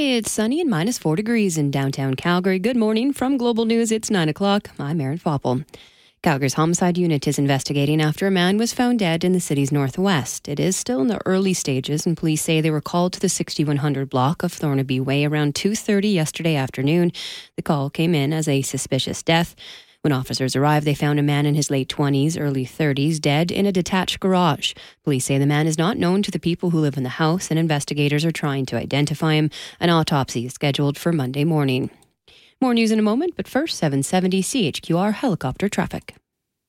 It's sunny and minus 4 degrees in downtown Calgary. Good morning from Global News. It's 9 o'clock. I'm Erin Foppel. Calgary's homicide unit is investigating after a man was found dead in the city's northwest. It is still in the early stages, and police say they were called to the 6100 block of Thornaby Way around 2:30 yesterday afternoon. The call came in as a suspicious death. When officers arrived, they found a man in his late 20s, early 30s, dead in a detached garage. Police say the man is not known to the people who live in the house, and investigators are trying to identify him. An autopsy is scheduled for Monday morning. More news in a moment, but first, 770 CHQR helicopter traffic.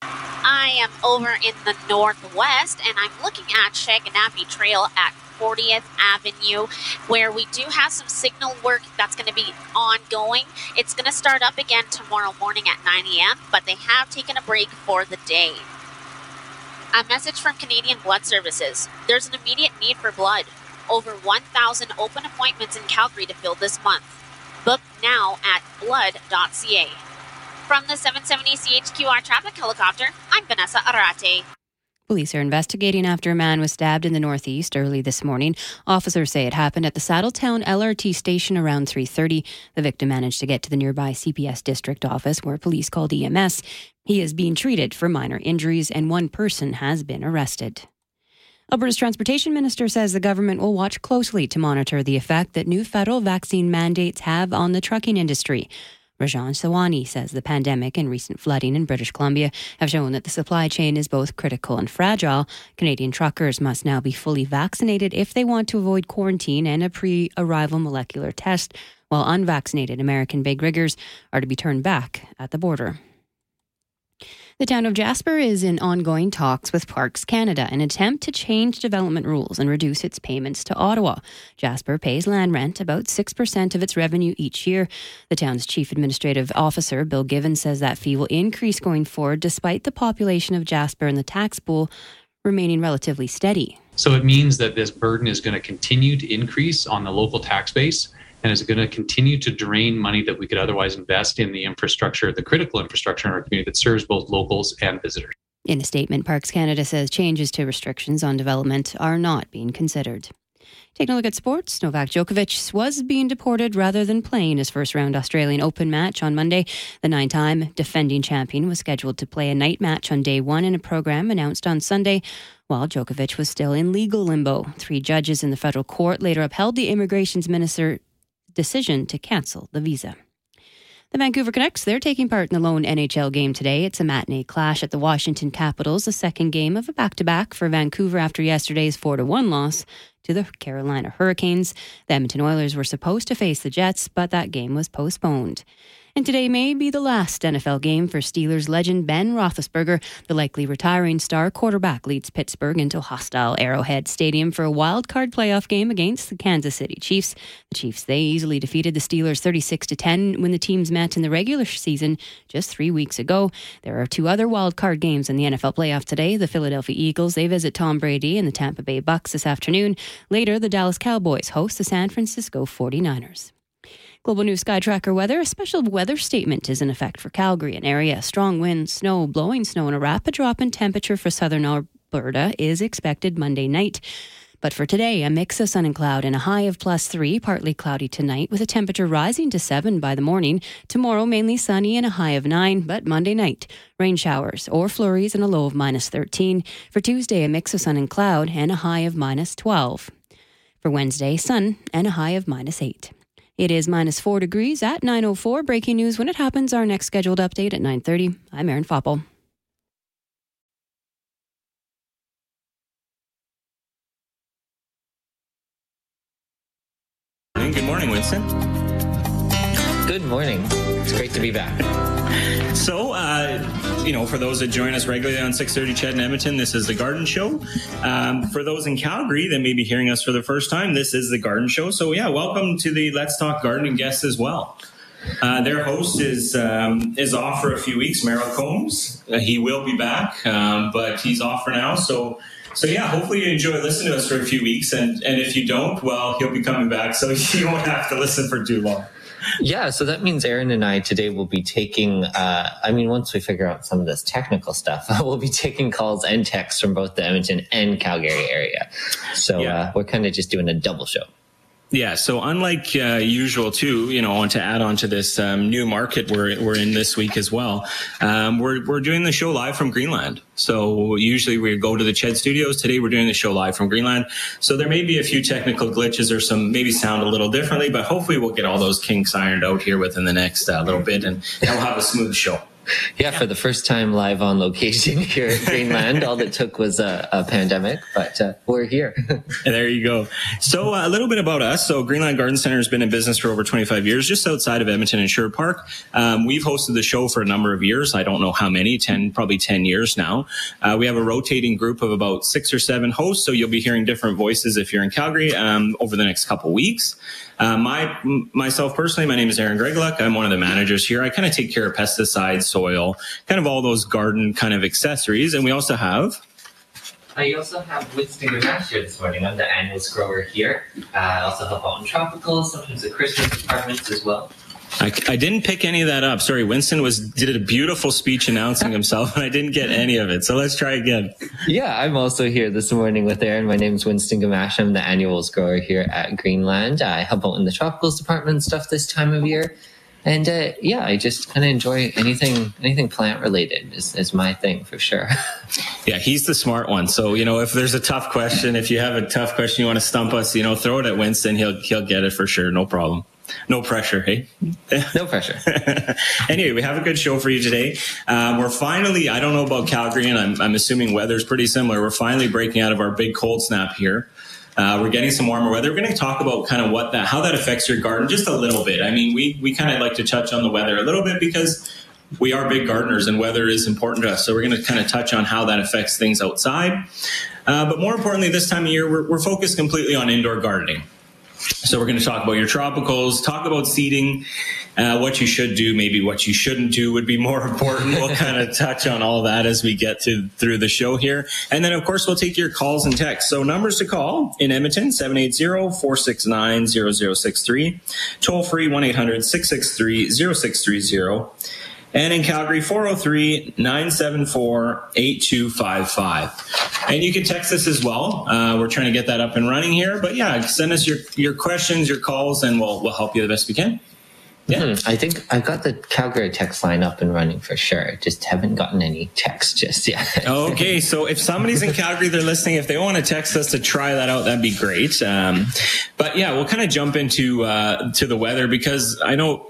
I am over in the northwest, and I'm looking at Shaganapi Trail at 40th Avenue, where we do have some signal work that's going to be ongoing. It's going to start up again tomorrow morning at 9 a.m., but they have taken a break for the day. A message from Canadian Blood Services. There's an immediate need for blood. Over 1,000 open appointments in Calgary to fill this month. Book now at blood.ca. From the 770 CHQR Traffic Helicopter, I'm Vanessa Arate. Police are investigating after a man was stabbed in the northeast early this morning. Officers say it happened at the Saddletown LRT station around 3:30. The victim managed to get to the nearby CPS district office where police called EMS. He is being treated for minor injuries and one person has been arrested. Alberta's Transportation Minister says the government will watch closely to monitor the effect that new federal vaccine mandates have on the trucking industry. Rajan Sawhney says the pandemic and recent flooding in British Columbia have shown that the supply chain is both critical and fragile. Canadian truckers must now be fully vaccinated if they want to avoid quarantine and a pre-arrival molecular test, while unvaccinated American big riggers are to be turned back at the border. The town of Jasper is in ongoing talks with Parks Canada in an attempt to change development rules and reduce its payments to Ottawa. Jasper pays land rent about 6% of its revenue each year. The town's chief administrative officer, Bill Givens, says that fee will increase going forward despite the population of Jasper and the tax pool remaining relatively steady. So it means that this burden is going to continue to increase on the local tax base and is going to continue to drain money that we could otherwise invest in the infrastructure, the critical infrastructure in our community that serves both locals and visitors. In a statement, Parks Canada says changes to restrictions on development are not being considered. Taking a look at sports, Novak Djokovic was being deported rather than playing his first-round Australian Open match on Monday. The nine-time defending champion was scheduled to play a night match on day one in a program announced on Sunday, while Djokovic was still in legal limbo. Three judges in the federal court later upheld the Immigration's Minister decision to cancel the visa. The Vancouver Canucks, they're taking part in the lone NHL game today. It's a matinee clash at the Washington Capitals, the second game of a back-to-back for Vancouver after yesterday's 4-1 loss to the Carolina Hurricanes. The Edmonton Oilers were supposed to face the Jets, but that game was postponed. And today may be the last NFL game for Steelers legend Ben Roethlisberger. The likely retiring star quarterback leads Pittsburgh into hostile Arrowhead Stadium for a wild-card playoff game against the Kansas City Chiefs. The Chiefs, they easily defeated the Steelers 36-10 when the teams met in the regular season just 3 weeks ago. There are two other wild-card games in the NFL playoff today. The Philadelphia Eagles, they visit Tom Brady and the Tampa Bay Bucks this afternoon. Later, the Dallas Cowboys host the San Francisco 49ers. Global News Sky Tracker weather. A special weather statement is in effect for Calgary and area. Strong winds, snow, blowing snow, and a rapid drop in temperature for southern Alberta is expected Monday night. But for today, a mix of sun and cloud and a high of +3, partly cloudy tonight, with a temperature rising to 7 by the morning. Tomorrow, mainly sunny and a high of 9, but Monday night, rain showers or flurries and a low of -13. For Tuesday, a mix of sun and cloud and a high of -12. For Wednesday, sun and a high of -8. It is -4 degrees at 9:04. Breaking news when it happens. Our next scheduled update at 9:30. I'm Erin Foppel. Good morning, Winston. Good morning. It's great to be back. So, for those that join us regularly on 6:30 CHED in Edmonton, this is The Garden Show. For those in Calgary that may be hearing us for the first time, this is The Garden Show. So, yeah, welcome to the Let's Talk Gardening guests as well. Their host is off for a few weeks, Merrill Combs. He will be back, but he's off for now. So yeah, hopefully you enjoy listening to us for a few weeks. And if you don't, well, he'll be coming back, so you won't have to listen for too long. Yeah, so that means Aaron and I today will be taking, once we figure out some of this technical stuff, we'll be taking calls and texts from both the Edmonton and Calgary area. So yeah. We're kind of just doing a double show. Yeah, so unlike usual too, you know, and to add on to this new market we're in this week as well, we're doing the show live from Greenland. So usually we go to the Ched Studios. Today we're doing the show live from Greenland. So there may be a few technical glitches or some maybe sound a little differently, but hopefully we'll get all those kinks ironed out here within the next little bit, and we'll have a smooth show. Yeah, for the first time live on location here in Greenland. All that took was a pandemic, but we're here. There you go. So a little bit about us. So Greenland Garden Centre has been in business for over 25 years, just outside of Edmonton and Sherwood Park. We've hosted the show for a number of years. I don't know how many, probably 10 years now. We have a rotating group of about 6 or 7 hosts, so you'll be hearing different voices if you're in Calgary over the next couple weeks. Myself personally, my name is Aaron Grekulak. I'm one of the managers here. I kind of take care of pesticides, soil, kind of all those garden kind of accessories. And we also have... I also have Winston Gamash here this morning. I'm the annuals grower here. I also help out in tropicals, sometimes the Christmas departments as well. I didn't pick any of that up. Sorry, Winston did a beautiful speech announcing himself, and I didn't get any of it. So let's try again. Yeah, I'm also here this morning with Aaron. My name is Winston Gamash. I'm the annuals grower here at Greenland. I help out in the tropicals department and stuff this time of year. And yeah, I just kind of enjoy anything plant related is my thing for sure. Yeah, he's the smart one. So, you know, if you have a tough question, you want to stump us, you know, throw it at Winston. He'll get it for sure. No problem. No pressure, hey? No pressure. Anyway, we have a good show for you today. We're finally, I don't know about Calgary, and I'm assuming weather's pretty similar. We're finally breaking out of our big cold snap here. We're getting some warmer weather. We're going to talk about kind of how that affects your garden just a little bit. I mean, we kind of like to touch on the weather a little bit because we are big gardeners and weather is important to us. So we're going to kind of touch on how that affects things outside. But more importantly, this time of year, we're focused completely on indoor gardening. So we're going to talk about your tropicals, talk about seeding, what you should do, maybe what you shouldn't do would be more important. We'll kind of touch on all that as we get through the show here. And then, of course, we'll take your calls and texts. So numbers to call in Edmonton, 780-469-0063. Toll free, 1-800-663-0630. And in Calgary, 403-974-8255. And you can text us as well. We're trying to get that up and running here. But yeah, send us your questions, your calls, and we'll help you the best we can. Yeah. I think I've got the Calgary text line up and running for sure. Just haven't gotten any texts just yet. Okay, so if somebody's in Calgary, they're listening. If they want to text us to try that out, that'd be great. But yeah, we'll kind of jump into to the weather because I know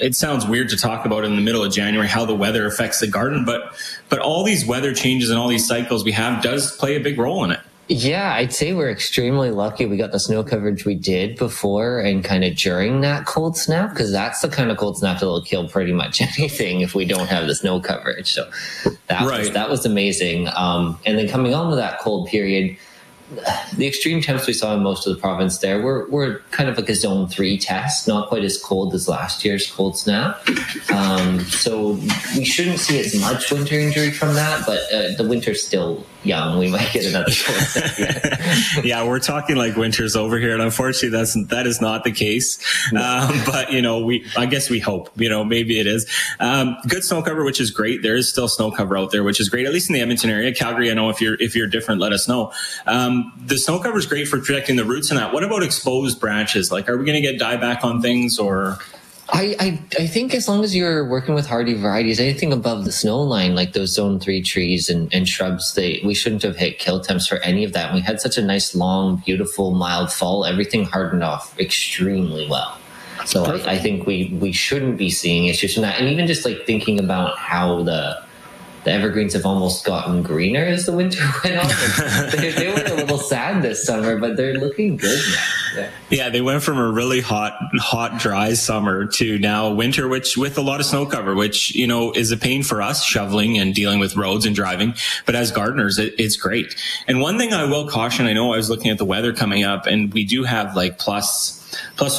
it sounds weird to talk about in the middle of January how the weather affects the garden, but all these weather changes and all these cycles we have does play a big role in it. Yeah, I'd say we're extremely lucky we got the snow coverage we did before and kind of during that cold snap, because that's the kind of cold snap that'll kill pretty much anything if we don't have the snow coverage. So that was amazing. And then coming on to that cold period, the extreme temps we saw in most of the province there were kind of like a zone 3 test, not quite as cold as last year's cold snap. So we shouldn't see as much winter injury from that, but the winter's still young. We might get another cold snap. Yeah, we're talking like winter's over here, and unfortunately that is not the case. But you know, I guess we hope. You know, maybe it is. Good snow cover, which is great. There is still snow cover out there, which is great, at least in the Edmonton area. Calgary, I know if you're different, let us know. The snow cover is great for protecting the roots and that. What about exposed branches? Like, are we going to get dieback on things or? I think as long as you're working with hardy varieties, anything above the snow line, like those zone 3 trees and shrubs, we shouldn't have hit kill temps for any of that. We had such a nice, long, beautiful, mild fall. Everything hardened off extremely well. So I think we shouldn't be seeing issues from that. And even just like thinking about how the evergreens have almost gotten greener as the winter went on. They were a little sad this summer, but they're looking good now. Yeah, they went from a really hot, dry summer to now winter, which with a lot of snow cover, which, you know, is a pain for us shoveling and dealing with roads and driving. But as gardeners, it's great. And one thing I will caution, I know I was looking at the weather coming up, and we do have like plus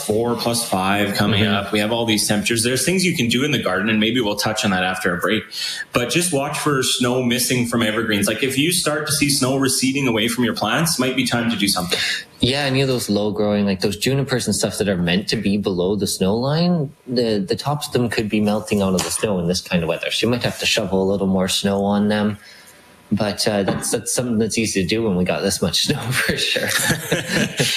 4, plus 5 coming up. We have all these temperatures. There's things you can do in the garden, and maybe we'll touch on that after a break. But just watch for snow missing from evergreens. Like if you start to see snow receding away from your plants, might be time to do something. Yeah, any of those low-growing, like those junipers and stuff that are meant to be below the snow line, the tops of them could be melting out of the snow in this kind of weather. So you might have to shovel a little more snow on them. But that's something that's easy to do when we got this much snow for sure.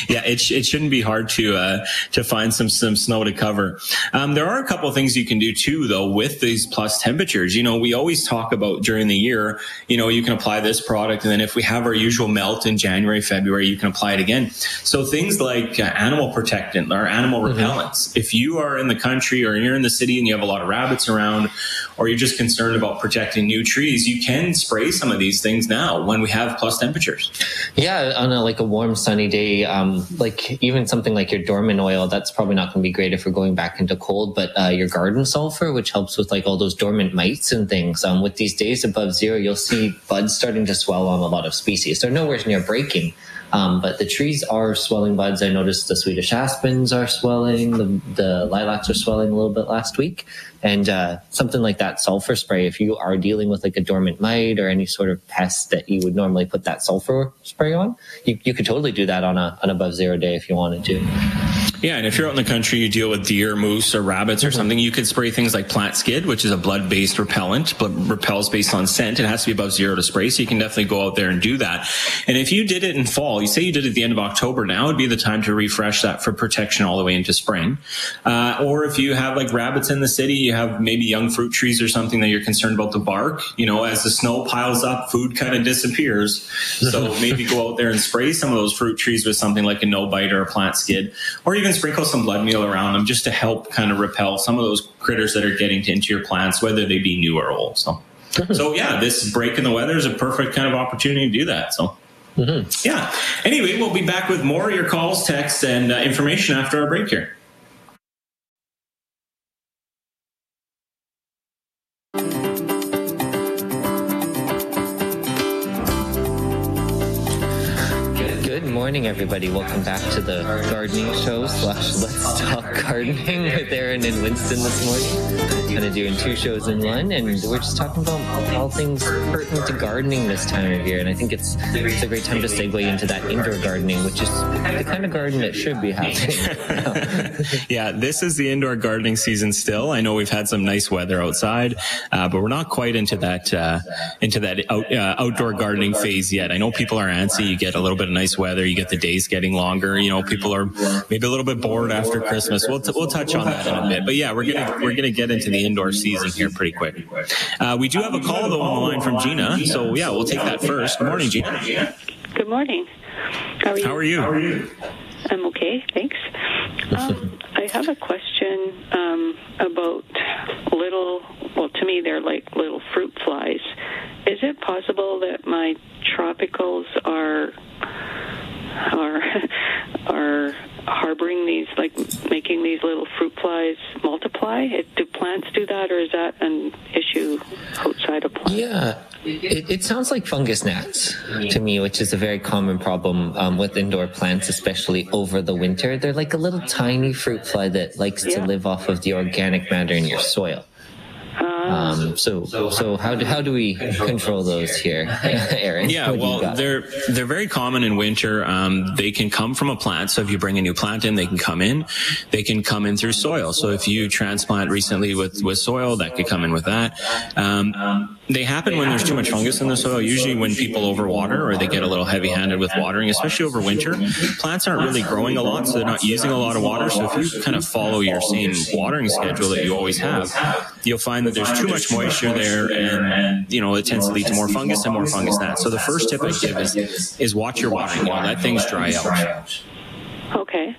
Yeah, it shouldn't be hard to find some snow to cover. There are a couple of things you can do too, though, with these plus temperatures. You know, we always talk about during the year, you know, you can apply this product, and then if we have our usual melt in January, February, you can apply it again. So things like animal protectant or animal repellents. Mm-hmm. If you are in the country or you're in the city and you have a lot of rabbits around, or you're just concerned about protecting new trees, you can spray some of these things now when we have plus temperatures. Yeah, on a warm sunny day, like even something like your dormant oil, that's probably not going to be great if we're going back into cold, but your garden sulfur, which helps with like all those dormant mites and things. With these days above zero, you'll see buds starting to swell on a lot of species. They're nowhere near breaking. But the trees are swelling buds. I noticed the Swedish aspens are swelling. The lilacs are swelling a little bit last week. And something like that sulfur spray, if you are dealing with like a dormant mite or any sort of pest that you would normally put that sulfur spray on, you could totally do that on an above zero day if you wanted to. Yeah, and if you're out in the country, you deal with deer, moose, or rabbits or something, you could spray things like plant skid, which is a blood-based repellent, but repels based on scent. It has to be above zero to spray, so you can definitely go out there and do that. And if you did it in fall, you say you did it at the end of October, now would be the time to refresh that for protection all the way into spring. Or if you have like rabbits in the city, you have maybe young fruit trees or something that you're concerned about the bark, you know, as the snow piles up, food kind of disappears. So maybe go out there and spray some of those fruit trees with something like a no-bite or a plant skid, or even sprinkle some blood meal around them just to help kind of repel some of those critters that are getting into your plants, whether they be new or old. So yeah, this break in the weather is a perfect kind of opportunity to do that. So yeah. Anyway, we'll be back with more of your calls, texts, and information after our break here. Morning, everybody. Welcome back to the gardening show / Let's Talk Gardening with Aaron and Winston this morning. Kind of doing two shows in one, and we're just talking about all things pertinent to gardening this time of year. And I think it's a great time to segue into that indoor gardening, which is the kind of garden that should be happening. Yeah, this is the indoor gardening season still. I know we've had some nice weather outside, but we're not quite into that outdoor gardening phase yet. I know people are antsy. You get a little bit of nice weather. You get the days getting longer. You know, people are maybe a little bit bored after Christmas. We'll touch on that in a bit. But yeah, we're gonna get into the indoor season here pretty quick. We do have a call though on the line from Gina. So yeah, we'll take that first. Good morning, Gina. Good morning. How are you? I'm okay, thanks. I have a question about to me they're like little fruit flies. Is it possible that my tropicals are harboring these, like making these little fruit flies multiply? Do plants do that, or is that an issue outside of plants? Yeah, it sounds like fungus gnats to me, which is a very common problem with indoor plants, especially over the winter. They're like a little tiny fruit fly that likes to live off of the organic matter in your soil. So how do we control those here, Aaron? Yeah, well, they're very common in winter. They can come from a plant. So if you bring a new plant in, they can come in. They can come in through soil. So if you transplant recently with soil, that could come in with that. They happen when there's too much fungus in the soil. Usually when people overwater or they get a little heavy-handed with watering, especially over winter, plants aren't really growing a lot, so they're not using a lot of water. So if you kind of follow your same watering schedule that you always have, you'll find that there's too much moisture there, and you know it tends to lead to more fungus and more fungus gnats. So the first tip I give is watch your watering. You know, let things dry out. Okay.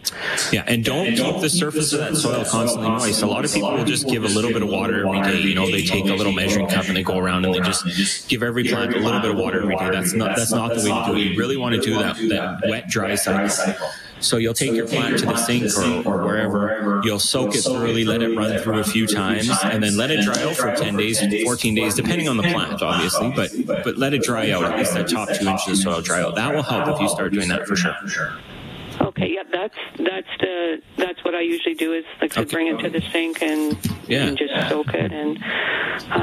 Yeah, and don't keep the surface of that soil constantly moist. A lot of people will just give a little bit of water every day. You know, they take a little measuring cup and they go around and they just give every plant a little bit of water every day. That's not the way to do it. You really want to do that wet, dry cycle. So you'll take your plant to the sink or wherever. You'll soak it thoroughly, let it run through a few times, and then let it dry out for 10 days, 14 days, depending on the plant, obviously. But let it dry out, at least that top 2 inches of soil dry out. That will help if you start doing that for sure. Okay, yeah, that's what I usually do is like to bring it to the sink and just soak it. And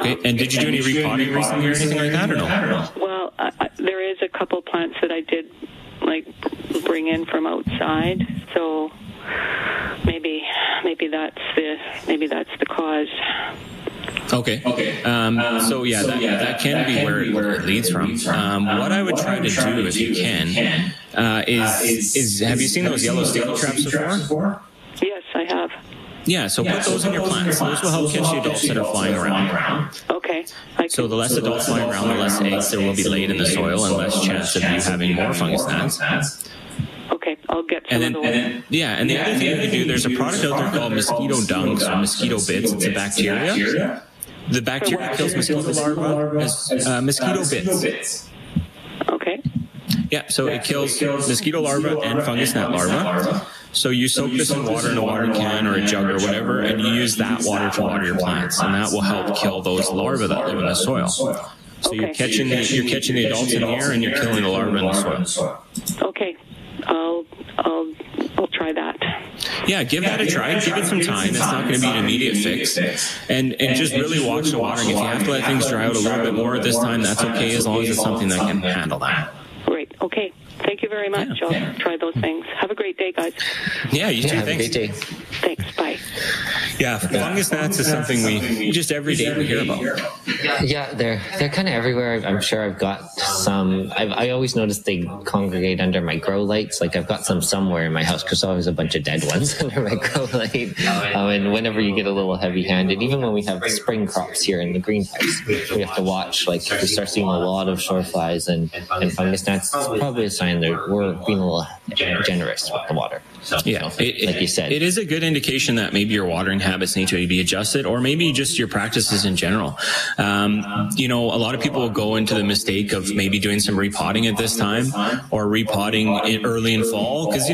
okay. And did you do any repotting recently or anything like that, or no? Well, there is a couple plants that I did like bring in from outside, so maybe that's the cause. Okay. So that can be where it leads from. What I would try to do if you can is have you seen those yellow sticky traps before? Yes, I have. Yeah, so put those in your plants. Those will help catch the adults that are flying around. Okay. So the less adults flying around, the less eggs there will be laid in the soil and less chance of you having more fungus gnats. Okay, I'll get some of the way. Yeah, and the other thing you can do, there's a product out there called mosquito dungs or mosquito bits. It's a bacteria. The bacteria kills mosquito larvae as mosquito bits. Okay. Yeah, so it kills mosquito larvae and fungus gnat larvae. So you soak this in water in a water can or a jug or whatever, and you use that water to water your plants, and that will help kill those larvae that live in the soil. So you're catching the adults in the air, and you're killing the larvae in the soil. Okay, I'll try that. Yeah, give that a try. Give it some time. It's not going to be an immediate fix. And just really watch the watering. If you have to let things dry out a little bit more at this time, that's okay, as long as it's something that can handle that. Great. Okay. Thank you very much. Yeah. I'll try those things. Have a great day, guys. Yeah, you too. Have a great day. Thanks. Bye. Yeah, fungus gnats is something we just every day we hear about. Yeah, they're kind of everywhere. I'm sure I've got some. I always notice they congregate under my grow lights. Like I've got some somewhere in my house because there's always a bunch of dead ones under my grow light. And whenever you get a little heavy-handed, even when we have spring crops here in the greenhouse, we have to watch. Like if we start seeing a lot of shore flies and fungus gnats, it's probably a sign that we're being a little generous with the water. So, yeah, like you said, it is a good indication that maybe your watering habits need to be adjusted, or maybe just your practices in general. A lot of people will go into the mistake of maybe doing some repotting at this time, or repotting early in fall because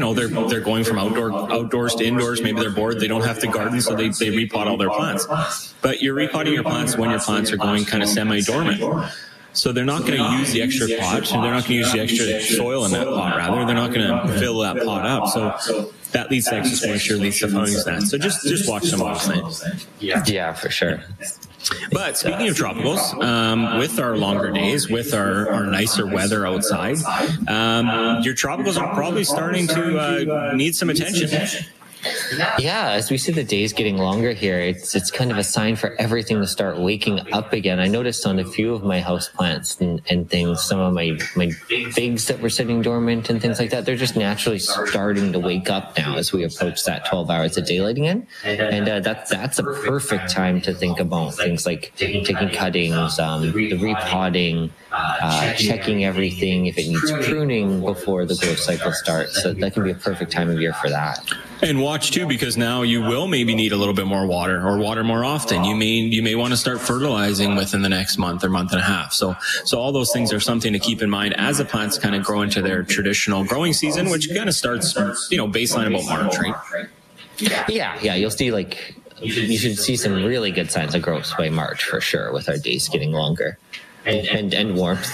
they're going from outdoors to indoors. Maybe they're bored, they don't have to garden, so they repot all their plants. But you're repotting your plants when your plants are going kind of semi-dormant. So they're not going to use the extra pot, so they're not going to use the extra soil in that pot, rather. They're not going to fill that pot up. So that leads to excess moisture, leads to fungus gnats. So just watch them all things. Yeah, for sure. But speaking of tropicals, with our longer days, with our nicer weather outside, your tropicals are probably starting to need some attention. Yeah, as we see the days getting longer here, it's kind of a sign for everything to start waking up again. I noticed on a few of my houseplants and things, some of my figs that were sitting dormant and things like that, they're just naturally starting to wake up now as we approach that 12 hours of daylight again. And that's a perfect time to think about things like taking cuttings, the repotting, checking everything if it needs pruning before the growth cycle starts. So that can be a perfect time of year for that. And watch too, because now you will maybe need a little bit more water, or water more often. You may want to start fertilizing within the next month or month and a half. So all those things are something to keep in mind as the plants kind of grow into their traditional growing season, which kind of starts baseline about March, right? Yeah. You'll see you should see some really good signs of growth by March for sure, with our days getting longer. And warmth.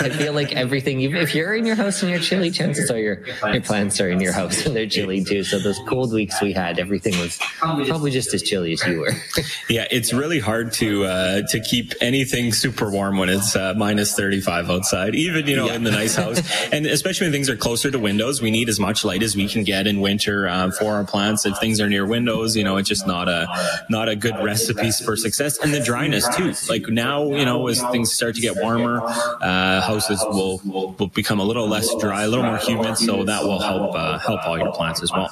I feel like everything, even if you're in your house and you're chilly, chances are your plants are in your house and they're chilly too. So those cold weeks we had, everything was probably just as chilly as you were. Yeah, it's really hard to keep anything super warm when it's minus 35 outside, even in the nice house. And especially when things are closer to windows, we need as much light as we can get in winter for our plants. If things are near windows, it's just not a good recipe for success. And the dryness too. Like now, as things start to get warmer, houses will become a little less dry, a little more humid, so that will help all your plants as well.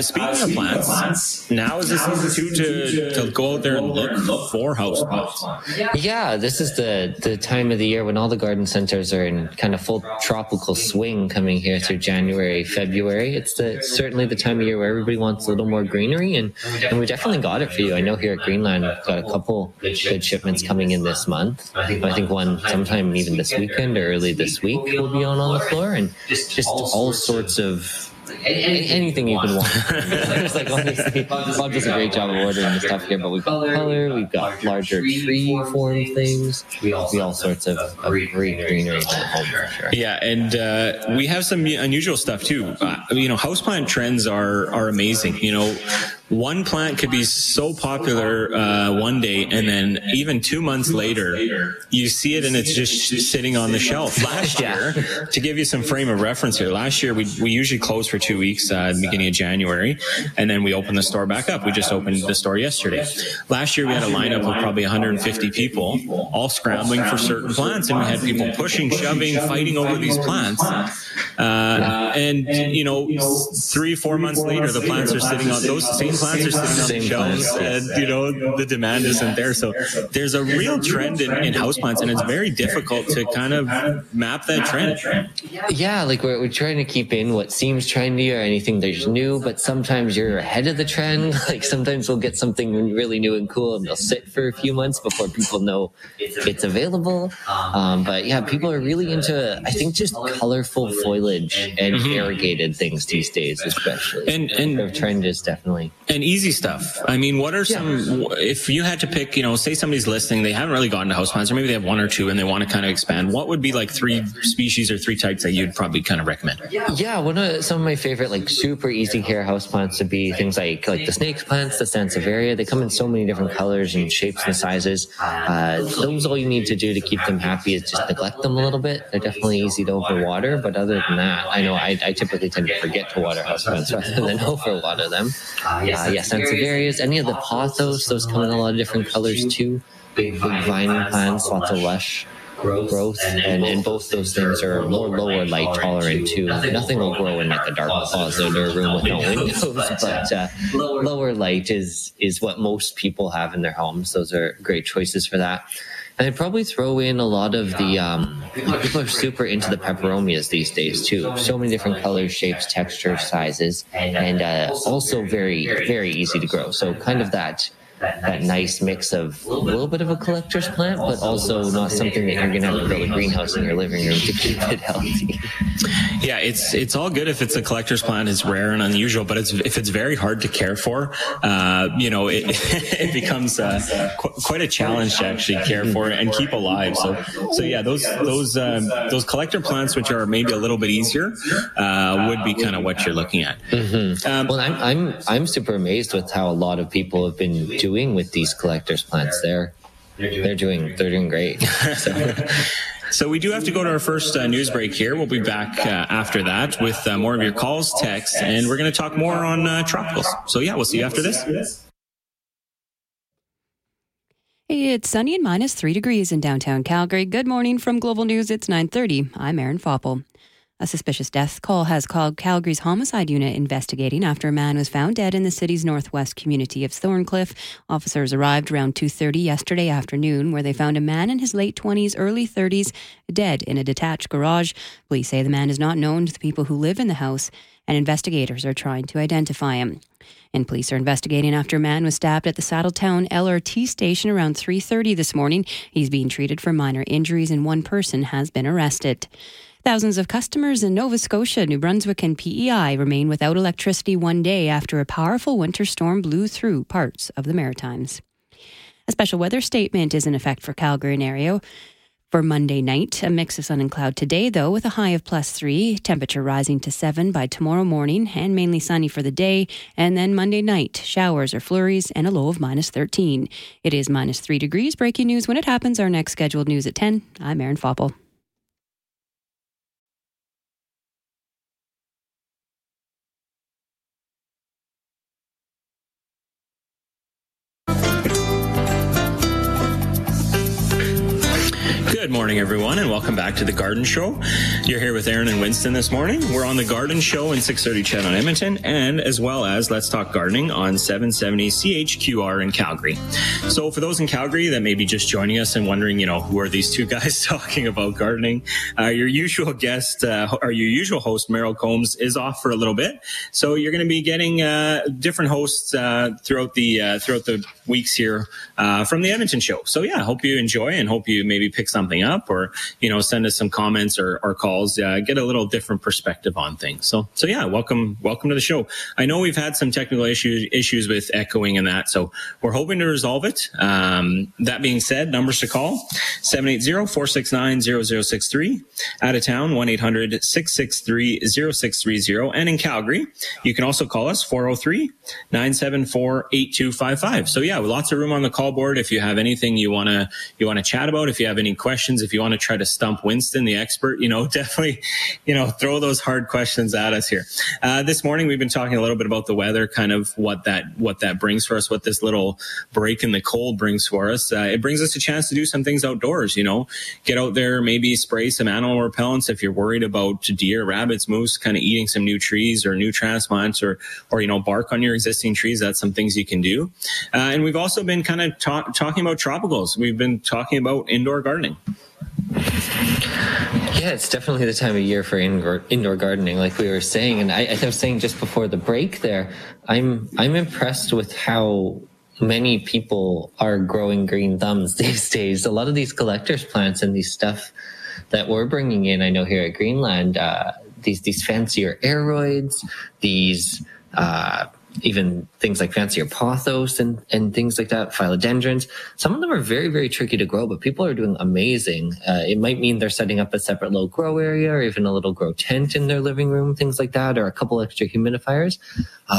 Speaking of plants, now is the season to go out there and look for house plants. Yeah, this is the time of the year when all the garden centers are in kind of full tropical swing coming here through January, February. It's certainly the time of year where everybody wants a little more greenery, and we definitely got it for you. I know here at Greenland we've got a couple good shipments coming in this month. I think one sometime even this weekend or early this week will be on the floor, and just all sorts of anything you can want. There's honestly, Bob does a great job of ordering the stuff here, but we've got color, we've got larger tree form things, we all sorts of greenery. Sure. Yeah, and we have some unusual stuff too. Houseplant trends are amazing. one plant could be so popular one day, and then even 2 months later, you see it and it's just sitting on the shelf. Last year, to give you some frame of reference here, last year we usually close for 2 weeks at the beginning of January, and then we open the store back up. We just opened the store yesterday. Last year, we had a lineup of probably 150 people all scrambling for certain plants, and we had people pushing, shoving, fighting over these plants. And, you know, 3-4 months later, the plants are sitting on those same plants are sitting on shelves, and you know the demand isn't there. So there's a real trend in houseplants, and it's very difficult to kind of map that trend. Yeah, like we're trying to keep in what seems trendy or anything that's new, but sometimes you're ahead of the trend. Like sometimes we'll get something really new and cool, and they'll sit for a few months before people know it's available. But yeah, people are really into, I think, just colorful foliage and variegated things these days, especially. And trend is definitely. And easy stuff. I mean, what are some, if you had to pick, you know, say somebody's listening, they haven't really gotten to houseplants, or maybe they have one or two and they want to kind of expand. What would be like three species or three types that you'd probably kind of recommend? Yeah, some of my favorite, like super easy care houseplants would be things like the snake plants, the Sansevieria. They come in so many different colors and shapes and sizes. Those all you need to do to keep them happy is just neglect them a little bit. They're definitely easy to overwater, but other than that, I know I typically tend to forget to water houseplants rather than overwater them. Sansevierias, any of the pothos, those come in a lot of different colors too. Big vine plants, lots of lush growth, and both those things are more lower light tolerant too. Nothing will grow in like a dark closet or a room with no windows, but lower light is what most people have in their homes. Those are great choices for that. And I'd probably throw in a lot of the, people are super into the peperomias these days too. So many different colors, shapes, textures, sizes, and also very, very easy to grow. So kind of that nice mix of a little bit of a collector's plant, but also not something that you're going to have to build a greenhouse in your living room to keep it healthy. Yeah, it's all good if it's a collector's plant. It's rare and unusual, but if it's very hard to care for, you know, it becomes quite a challenge to actually care for it and keep alive. So yeah, those collector plants, which are maybe a little bit easier, would be kind of what you're looking at. Mm-hmm. Well, I'm super amazed with how a lot of people have been doing with these collectors plants. They're doing great. So we do have to go to our first news break here. We'll be back after that with more of your calls, texts, and we're going to talk more on tropicals. So yeah, we'll see you after this. It's sunny and minus 3 degrees in downtown Calgary. Good morning from Global News. It's 9:30. I'm Erin Foppel. A suspicious death call has called Calgary's homicide unit investigating after a man was found dead in the city's northwest community of Thorncliffe. Officers arrived around 2:30 yesterday afternoon, where they found a man in his late 20s, early 30s, dead in a detached garage. Police say the man is not known to the people who live in the house, and investigators are trying to identify him. And police are investigating after a man was stabbed at the Saddletown LRT station around 3:30 this morning. He's being treated for minor injuries, and one person has been arrested. Thousands of customers in Nova Scotia, New Brunswick and PEI remain without electricity one day after a powerful winter storm blew through parts of the Maritimes. A special weather statement is in effect for Calgary and area for Monday night. A mix of sun and cloud today, though, with a high of +3, temperature rising to 7 by tomorrow morning and mainly sunny for the day. And then Monday night, showers or flurries and a low of -13. It is -3 degrees. Breaking news when it happens. Our next scheduled news at 10. I'm Erin Foppel. Good morning, everyone, and welcome back to The Garden Show. You're here with Aaron and Winston this morning. We're on The Garden Show in 630 Chet on Edmonton, and as well as Let's Talk Gardening on 770 CHQR in Calgary. So for those in Calgary that may be just joining us and wondering, you know, who are these two guys talking about gardening? Your usual guest, or your usual host, Merrill Combs, is off for a little bit. So you're going to be getting different hosts throughout the weeks here from the Edmonton Show. So yeah, hope you enjoy and hope you maybe pick something something up, or, you know, send us some comments or calls, get a little different perspective on things. So yeah, welcome to the show. I know we've had some technical issues with echoing and that, so we're hoping to resolve it. That being said, numbers to call: 780-469-0063, out of town 1-800-663-0630, and in Calgary you can also call us 403-974-8255. So yeah, lots of room on the call board. If you have anything you want to chat about, if you have any questions, if you want to try to stump Winston, the expert, definitely, throw those hard questions at us here. This morning we've been talking a little bit about the weather, kind of what that brings for us, what this little break in the cold brings for us. It brings us a chance to do some things outdoors, get out there, maybe spray some animal repellents if you're worried about deer, rabbits, moose kind of eating some new trees or new transplants, or bark on your existing trees. That's some things you can do. And we've also been kind of talking about tropicals. We've been talking about indoor gardening. Yeah, it's definitely the time of year for indoor gardening, like we were saying. And I was saying just before the break there, I'm impressed with how many people are growing green thumbs these days. A lot of these collector's plants and these stuff that we're bringing in, I know here at Greenland, these fancier aeroids, these even things like fancier pothos and things like that, philodendrons. Some of them are very, very tricky to grow, but people are doing amazing. It might mean they're setting up a separate little grow area, or even a little grow tent in their living room, things like that, or a couple extra humidifiers.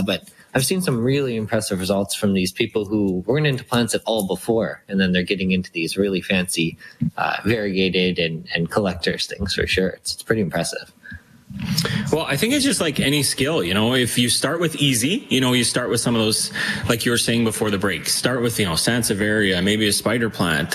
But I've seen some really impressive results from these people who weren't into plants at all before, and then they're getting into these really fancy variegated and collectors things for sure. It's pretty impressive. Well, I think it's just like any skill, if you start with easy, you start with some of those, like you were saying before the break, start with, Sansevieria, maybe a spider plant,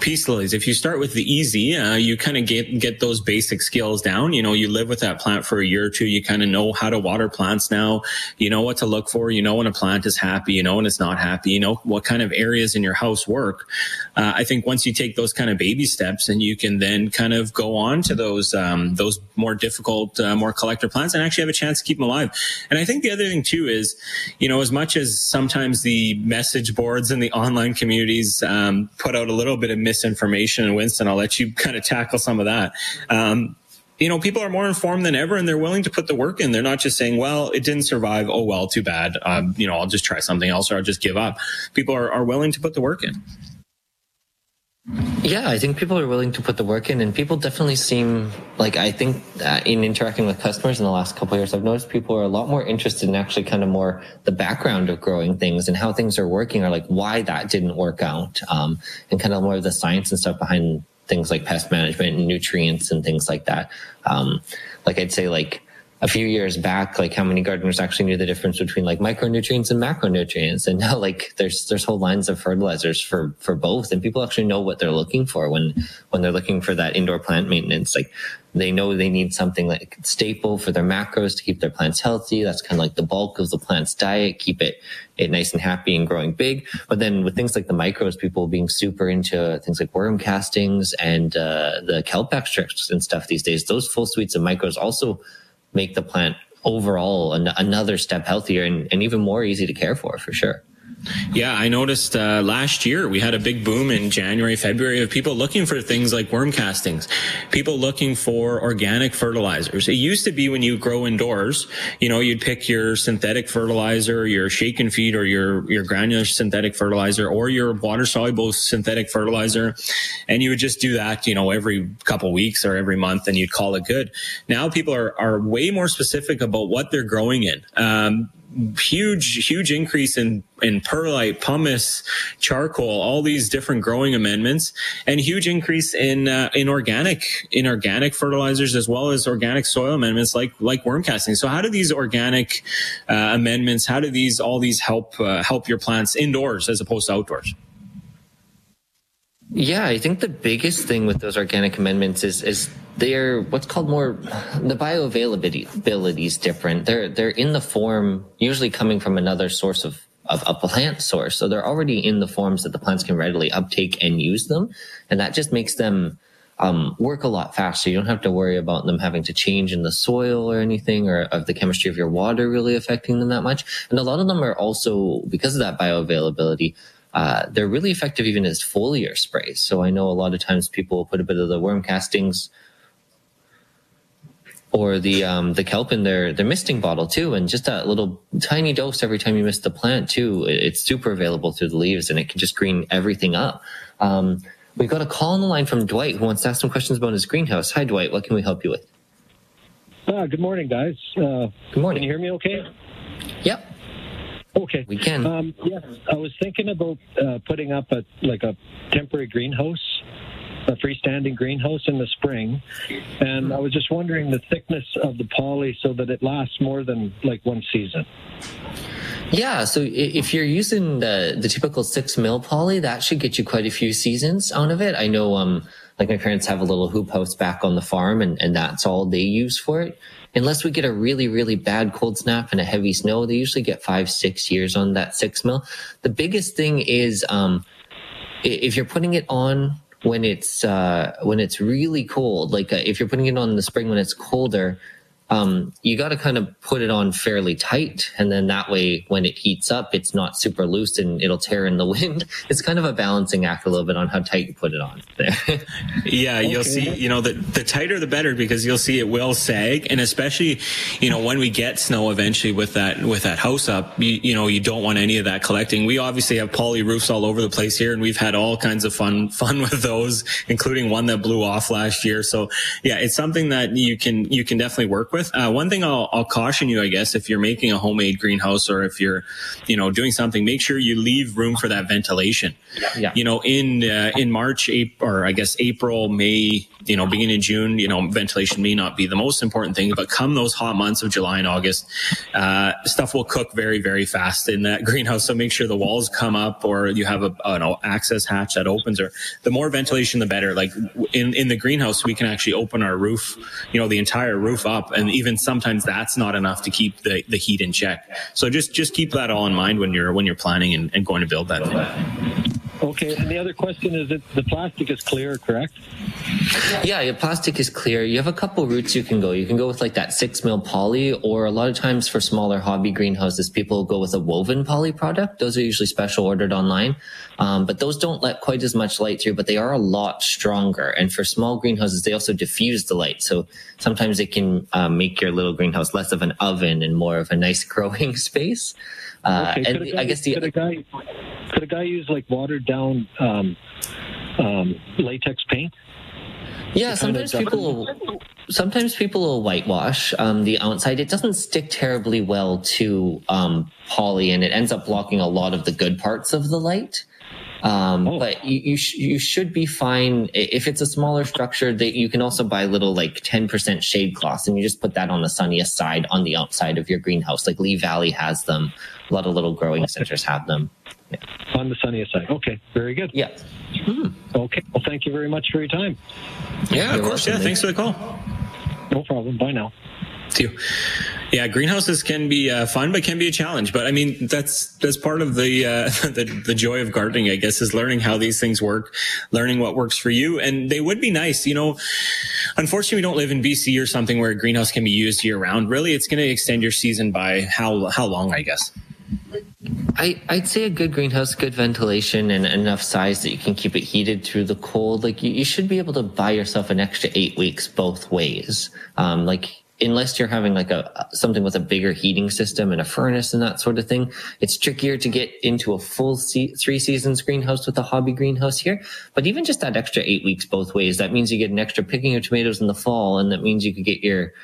peace lilies. If you start with the easy, you kind of get those basic skills down. You live with that plant for a year or two. You kind of know how to water plants now. You know what to look for. You know when a plant is happy, you know when it's not happy, you know what kind of areas in your house work. I think once you take those kind of baby steps, and you can then kind of go on to those more difficult, more collector plants, and actually have a chance to keep them alive. And I think the other thing too is, as much as sometimes the message boards and the online communities put out a little bit of misinformation, and Winston, I'll let you kind of tackle some of that. People are more informed than ever, and they're willing to put the work in. They're not just saying, well, it didn't survive. Oh, well, too bad. I'll just try something else, or I'll just give up. People are willing to put the work in. Yeah, I think people are willing to put the work in, and people definitely seem like, I think in interacting with customers in the last couple of years, I've noticed people are a lot more interested in actually kind of more the background of growing things and how things are working, or like why that didn't work out, and kind of more of the science and stuff behind things like pest management and nutrients and things like that. Like I'd say like a few years back, like how many gardeners actually knew the difference between like micronutrients and macronutrients. And now like there's whole lines of fertilizers for both. And people actually know what they're looking for when they're looking for that indoor plant maintenance. Like they know they need something like staple for their macros to keep their plants healthy. That's kind of like the bulk of the plant's diet, keep it nice and happy and growing big. But then with things like the micros, people being super into things like worm castings and the kelp extracts and stuff these days, those full suites of micros also make the plant overall another step healthier and even more easy to care for sure. Yeah, I noticed last year we had a big boom in January, February of people looking for things like worm castings, people looking for organic fertilizers. It used to be when you grow indoors, you'd pick your synthetic fertilizer, your shake and feed, or your granular synthetic fertilizer, or your water-soluble synthetic fertilizer, and you would just do that, every couple weeks or every month, and you'd call it good. Now people are way more specific about what they're growing in. Huge increase in perlite, pumice, charcoal, all these different growing amendments, and huge increase in organic fertilizers, as well as organic soil amendments like worm casting. So how do these organic amendments, how do these all these help your plants indoors as opposed to outdoors? Yeah, I think the biggest thing with those organic amendments is they're what's called more, the bioavailability is different. They're in the form usually coming from another source of a plant source. So they're already in the forms that the plants can readily uptake and use them. And that just makes them work a lot faster. You don't have to worry about them having to change in the soil or anything, or of the chemistry of your water really affecting them that much. And a lot of them are also, because of that bioavailability, They're really effective even as foliar sprays. So I know a lot of times people will put a bit of the worm castings or the kelp in their misting bottle too, and just that little tiny dose every time you mist the plant too. It's super available through the leaves, and it can just green everything up. We've got a call on the line from Dwight, who wants to ask some questions about his greenhouse. Hi, Dwight. What can we help you with? Good morning, guys. Good morning. Can you hear me okay? Yep. Okay. We can. Yeah, I was thinking about putting up a temporary greenhouse, a freestanding greenhouse in the spring, and I was just wondering the thickness of the poly so that it lasts more than one season. Yeah, so if you're using the typical 6 mil poly, that should get you quite a few seasons out of it. I know, my parents have a little hoop house back on the farm, and that's all they use for it. Unless we get a really, really bad cold snap and a heavy snow, they usually get 5-6 years on that 6 mil. The biggest thing is, if you're putting it on when it's really cold, if you're putting it on in the spring when it's colder, you got to kind of put it on fairly tight, and then that way when it heats up, it's not super loose and it'll tear in the wind. It's kind of a balancing act a little bit on how tight you put it on there. Yeah, okay. You'll see, the tighter the better, because you'll see it will sag, and especially, when we get snow eventually with that house up, you don't want any of that collecting. We obviously have poly roofs all over the place here, and we've had all kinds of fun with those, including one that blew off last year. So yeah, it's something that you can definitely work with. One thing I'll caution you, I guess, if you're making a homemade greenhouse or if you're, doing something, make sure you leave room for that ventilation. Yeah. In March, April, or I guess April, May, beginning of June, ventilation may not be the most important thing, but come those hot months of July and August, stuff will cook very, very fast in that greenhouse. So make sure the walls come up, or you have an access hatch that opens, or the more ventilation, the better. In the greenhouse, we can actually open our roof, the entire roof up. And even sometimes that's not enough to keep the heat in check. So just keep that all in mind when you're planning and going to build that thing. Okay, and the other question is that the plastic is clear, correct? Yeah, your plastic is clear. You have a couple routes you can go. You can go with that 6 mil poly, or a lot of times for smaller hobby greenhouses, people go with a woven poly product. Those are usually special ordered online. But those don't let quite as much light through, but they are a lot stronger. And for small greenhouses, they also diffuse the light. So sometimes it can make your little greenhouse less of an oven and more of a nice growing space. Could a guy use watered down latex paint? Yeah, sometimes people will whitewash the outside. It doesn't stick terribly well to poly, and it ends up blocking a lot of the good parts of the light. But you should be fine. If it's a smaller structure, that you can also buy little 10% shade cloths, and you just put that on the sunniest side on the outside of your greenhouse. Lee Valley has them. A lot of little growing centers have them. Yeah. On the sunniest side. Okay, very good. Yeah. Okay, well, thank you very much for your time. Yeah, of course. Yeah, thanks for the call. No problem. Bye now. Too. Yeah, greenhouses can be fun, but can be a challenge. But I mean, that's part of the joy of gardening, I guess, is learning how these things work, learning what works for you. And they would be nice, Unfortunately, we don't live in BC or something where a greenhouse can be used year round. Really, it's going to extend your season by how long, I guess. I'd say a good greenhouse, good ventilation, and enough size that you can keep it heated through the cold. You should be able to buy yourself an extra 8 weeks both ways. Unless you're having something with a bigger heating system and a furnace and that sort of thing, it's trickier to get into a full three seasons greenhouse with a hobby greenhouse here. But even just that extra 8 weeks both ways, that means you get an extra picking of tomatoes in the fall, and that means you could get your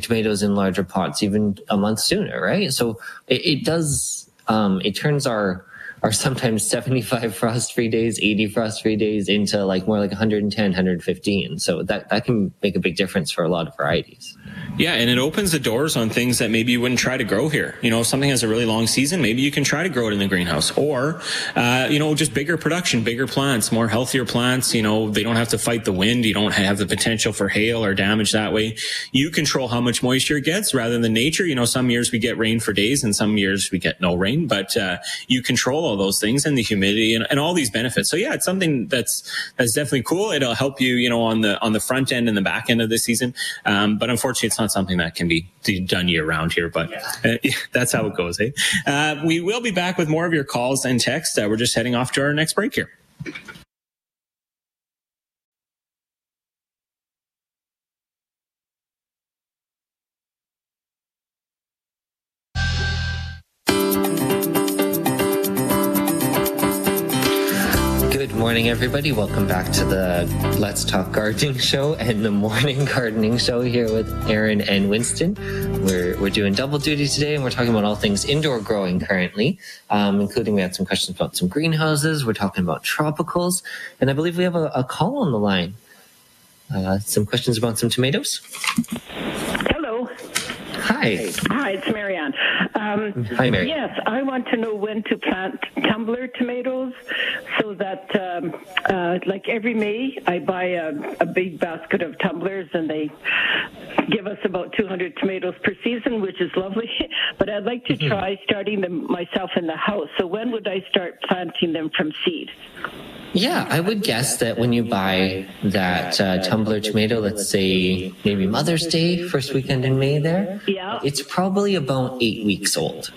tomatoes in larger pots even a month sooner, right? So it does, it turns our sometimes 75 frost-free days, 80 frost-free days into more 110, 115. So that can make a big difference for a lot of varieties. Yeah, and it opens the doors on things that maybe you wouldn't try to grow here. If something has a really long season, maybe you can try to grow it in the greenhouse. Or, just bigger production, bigger plants, more healthier plants. They don't have to fight the wind. You don't have the potential for hail or damage that way. You control how much moisture it gets rather than nature. Some years we get rain for days and some years we get no rain. But you control all those things, and the humidity and all these benefits. So yeah, it's something that's definitely cool. It'll help you, on the front end and the back end of the season. But unfortunately, It's not something that can be done year round here, but that's how it goes. Eh? We will be back with more of your calls and texts. We're just heading off to our next break here. Good morning, everybody. Welcome back to the Let's Talk Gardening Show and the Morning Gardening Show here with Aaron and Winston. We're doing double duty today, and we're talking about all things indoor growing currently, including we had some questions about some greenhouses. We're talking about tropicals, and I believe we have a call on the line. Some questions about some tomatoes. Hello. Hi. Hi, it's Marianne. Hi, Mary. Yes, I want to know when to plant tumbler tomatoes so that, like every May, I buy a big basket of tumblers and they give us about 200 tomatoes per season, which is lovely. But I'd like to try starting them myself in the house. So when would I start planting them from seed? Yeah, I would guess that when you buy that tumbler tomato, let's say maybe Mother's Day, first weekend in May there, it's probably about 8 weeks old.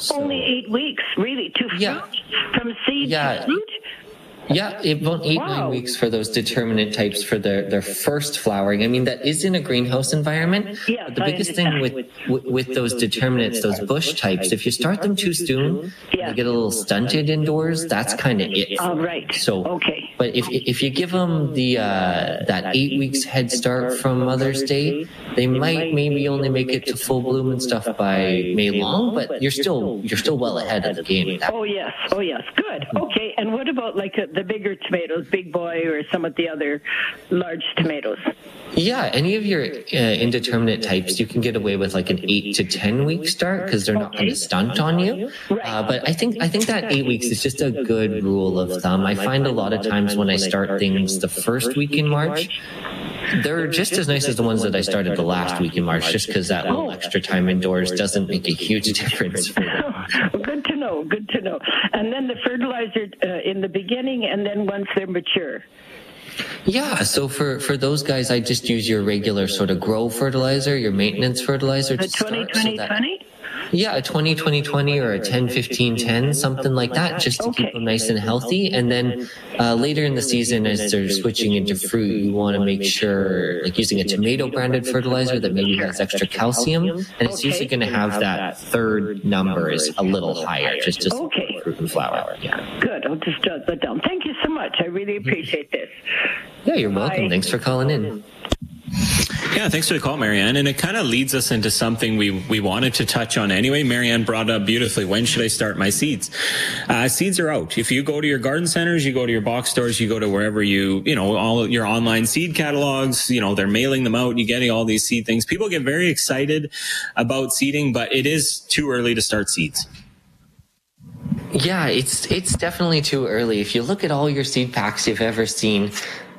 So, only 8 weeks, really? To fruit? Yeah. From seed to fruit? Yeah, about 8, 9 weeks for those determinate types for their first flowering. I mean, that is in a greenhouse environment. Yes, but the biggest thing with those determinates, those bush types, if you start them too soon, they get a little stunted indoors. That's kind of it. All right. So, okay. But if you give them the that 8 weeks head start from Mother's Day, they might maybe only make it to full bloom and stuff by May long, but you're still well ahead of the game. Oh yes, oh yes, good. Okay, and what about like the bigger tomatoes, Big Boy or some of the other large tomatoes? Yeah, any of your indeterminate types, you can get away with like an 8 to 10 week start because they're not going to stunt on you. But I think that 8 weeks is just a good rule of thumb. I find a lot of times when I start things the first week in March, they're just as nice as the ones that I started the last week in March, just because that little extra time indoors doesn't make a huge difference for them. Good to know, good to know. And then the fertilizer in the beginning and then once they're mature. Yeah, so for those guys, I just use your regular sort of grow fertilizer, your maintenance fertilizer to start. 20-20-20? Yeah, a 20-20-20 or a 10-15-10, something like that, just to keep them nice and healthy. And then later in the season, as they're switching into fruit, you want to make sure, like using a tomato-branded fertilizer that maybe has extra calcium, and it's usually going to have that third number is a little higher, just as fruit and flower. Yeah. Good, I'll just jot that down. Thank you so much. I really appreciate this. Yeah, you're welcome. Bye. Thanks for calling in. Yeah, thanks for the call, Marianne. And it kind of leads us into something we wanted to touch on anyway. Marianne brought up beautifully, when should I start my seeds? Seeds are out. If you go to your garden centers, you go to your box stores, you go to wherever all your online seed catalogs, they're mailing them out. You're getting all these seed things. People get very excited about seeding, but it is too early to start seeds. Yeah, it's definitely too early. If you look at all your seed packs you've ever seen,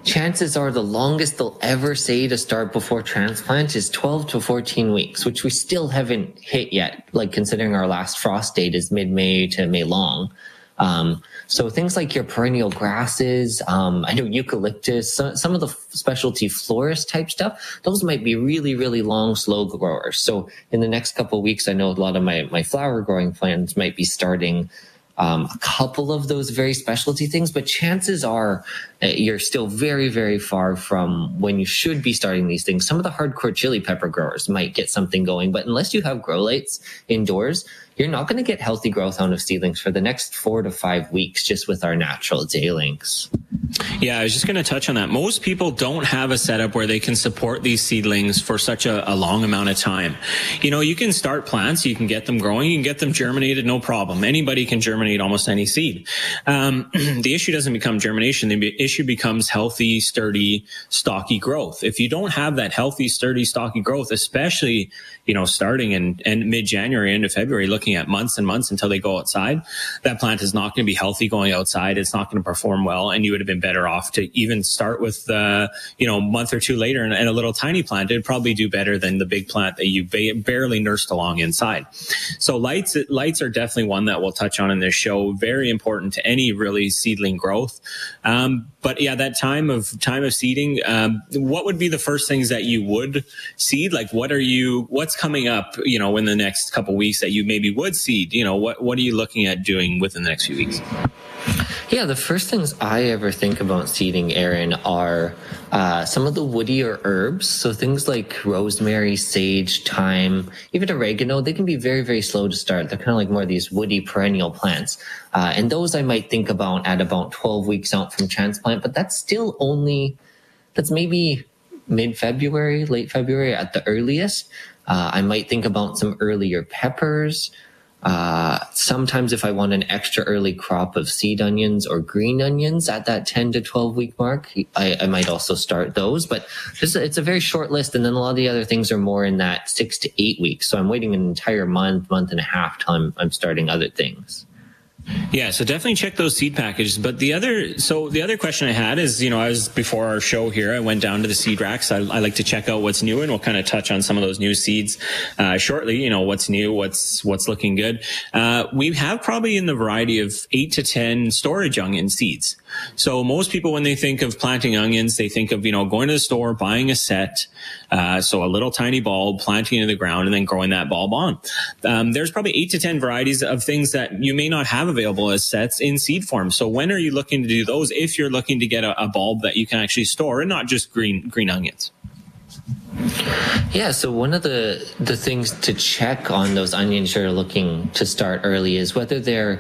chances are the longest they'll ever say to start before transplant is 12 to 14 weeks, which we still haven't hit yet, like considering our last frost date is mid-May to May long. So things like your perennial grasses, I know eucalyptus, some of the specialty florist type stuff, those might be really, really long, slow growers. So in the next couple of weeks, I know a lot of my flower growing plans might be starting a couple of those very specialty things, but chances are you're still very, very far from when you should be starting these things. Some of the hardcore chili pepper growers might get something going, but unless you have grow lights indoors, you're not going to get healthy growth out of seedlings for the next 4 to 5 weeks just with our natural day lengths. Yeah, I was just going to touch on that. Most people don't have a setup where they can support these seedlings for such a long amount of time. You can start plants, you can get them growing, you can get them germinated, no problem. Anybody can germinate almost any seed. The issue doesn't become germination. The issue becomes healthy, sturdy, stocky growth. If you don't have that healthy, sturdy, stocky growth, especially starting in mid-January, end of February, looking at months and months until they go outside, that plant is not going to be healthy going outside. It's not going to perform well, and you would have been better off to even start with, a month or two later and a little tiny plant. It'd probably do better than the big plant that you barely nursed along inside. So lights are definitely one that we'll touch on in this show, very important to any really seedling growth. But yeah, that time of seeding, what would be the first things that you would seed? Like, what's coming up, in the next couple weeks that you maybe would seed? What are you looking at doing within the next few weeks? Yeah, the first things I ever think about seeding, Aaron, are some of the woodier herbs. So things like rosemary, sage, thyme, even oregano, they can be very, very slow to start. They're kind of like more of these woody perennial plants. And those I might think about at about 12 weeks out from transplant, but that's maybe mid-February, late February at the earliest. I might think about some earlier peppers. Sometimes if I want an extra early crop of seed onions or green onions at that 10 to 12 week mark, I might also start those, but it's a very short list. And then a lot of the other things are more in that 6 to 8 weeks. So I'm waiting an entire month and a half till I'm starting other things. Yeah, so definitely check those seed packages. But the other question I had is, I was before our show here, I went down to the seed racks. I like to check out what's new, and we'll kind of touch on some of those new seeds shortly. What's new, what's looking good. We have probably in the variety of 8 to 10 storage onion seeds. So most people, when they think of planting onions, they think of, going to the store, buying a set, so a little tiny bulb, planting it in the ground, and then growing that bulb on. There's probably 8 to 10 varieties of things that you may not have available as sets in seed form. So when are you looking to do those if you're looking to get a bulb that you can actually store and not just green onions? Yeah, so one of the things to check on those onions you're looking to start early is whether they're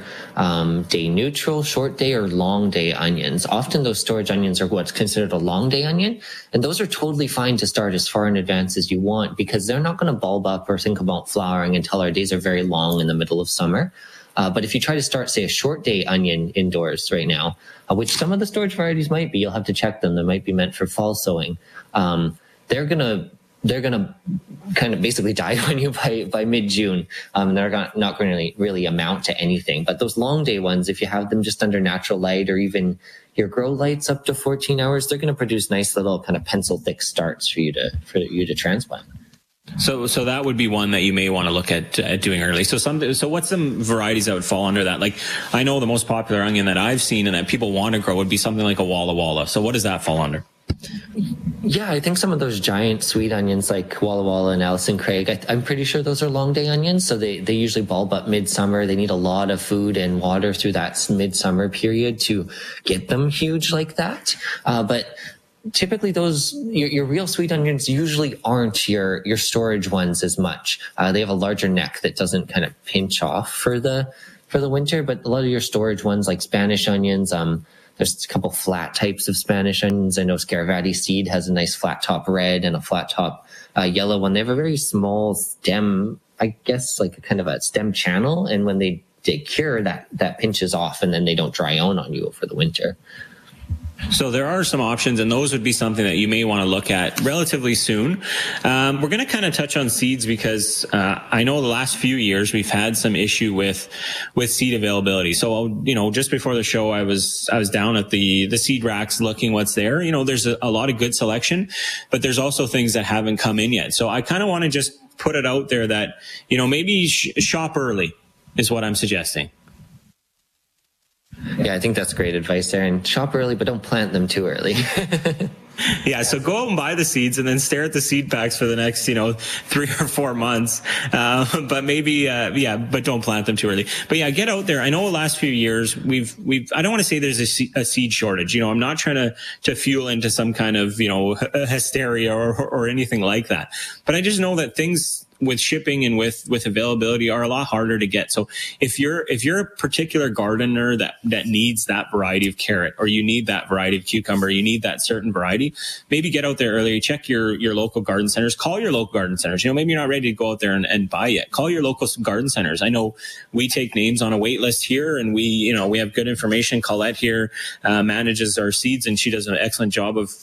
day neutral, short day, or long day onions. Often those storage onions are what's considered a long day onion, and those are totally fine to start as far in advance as you want because they're not going to bulb up or think about flowering until our days are very long in the middle of summer. But if you try to start, say, a short day onion indoors right now, which some of the storage varieties might be, you'll have to check them. They might be meant for fall sowing. They're gonna kind of basically die on you by mid-June. They're not going to really amount to anything. But those long day ones, if you have them just under natural light or even your grow lights up to 14 hours, they're going to produce nice little kind of pencil thick starts for you to transplant. So that would be one that you may want to look at doing early. So what's some varieties that would fall under that? Like, I know the most popular onion that I've seen and that people want to grow would be something like a Walla Walla. So what does that fall under? Yeah, I think some of those giant sweet onions like Walla Walla and Ailsa Craig, I'm pretty sure those are long day onions. So they usually bulb up midsummer. They need a lot of food and water through that midsummer period to get them huge like that. But typically those, your real sweet onions usually aren't your storage ones as much. They have a larger neck that doesn't kind of pinch off for the winter, but a lot of your storage ones like Spanish onions, there's a couple flat types of Spanish onions. I know Scaravati seed has a nice flat top red and a flat top yellow one. They have a very small stem, I guess, like a kind of a stem channel. And when they cure, that pinches off and then they don't dry on you over the winter. So there are some options, and those would be something that you may want to look at relatively soon. We're going to kind of touch on seeds because I know the last few years we've had some issue with seed availability. So just before the show, I was down at the seed racks looking what's there. There's a lot of good selection, but there's also things that haven't come in yet. So I kind of want to just put it out there that maybe shop early is what I'm suggesting. Yeah, I think that's great advice, Aaron. Shop early, but don't plant them too early. Yeah, so go out and buy the seeds and then stare at the seed packs for the next, 3 or 4 months. But maybe, but don't plant them too early. But yeah, get out there. I know the last few years we've I don't want to say there's a seed shortage. I'm not trying to fuel into some kind of, hysteria or anything like that. But I just know that things with shipping and with availability are a lot harder to get. So if you're a particular gardener that needs that variety of carrot, or you need that variety of cucumber, you need that certain variety, maybe get out there earlier, check your local garden centers, call your local garden centers. Maybe you're not ready to go out there and buy yet. Call your local garden centers. I know we take names on a wait list here, and we have good information. Colette here manages our seeds, and she does an excellent job of,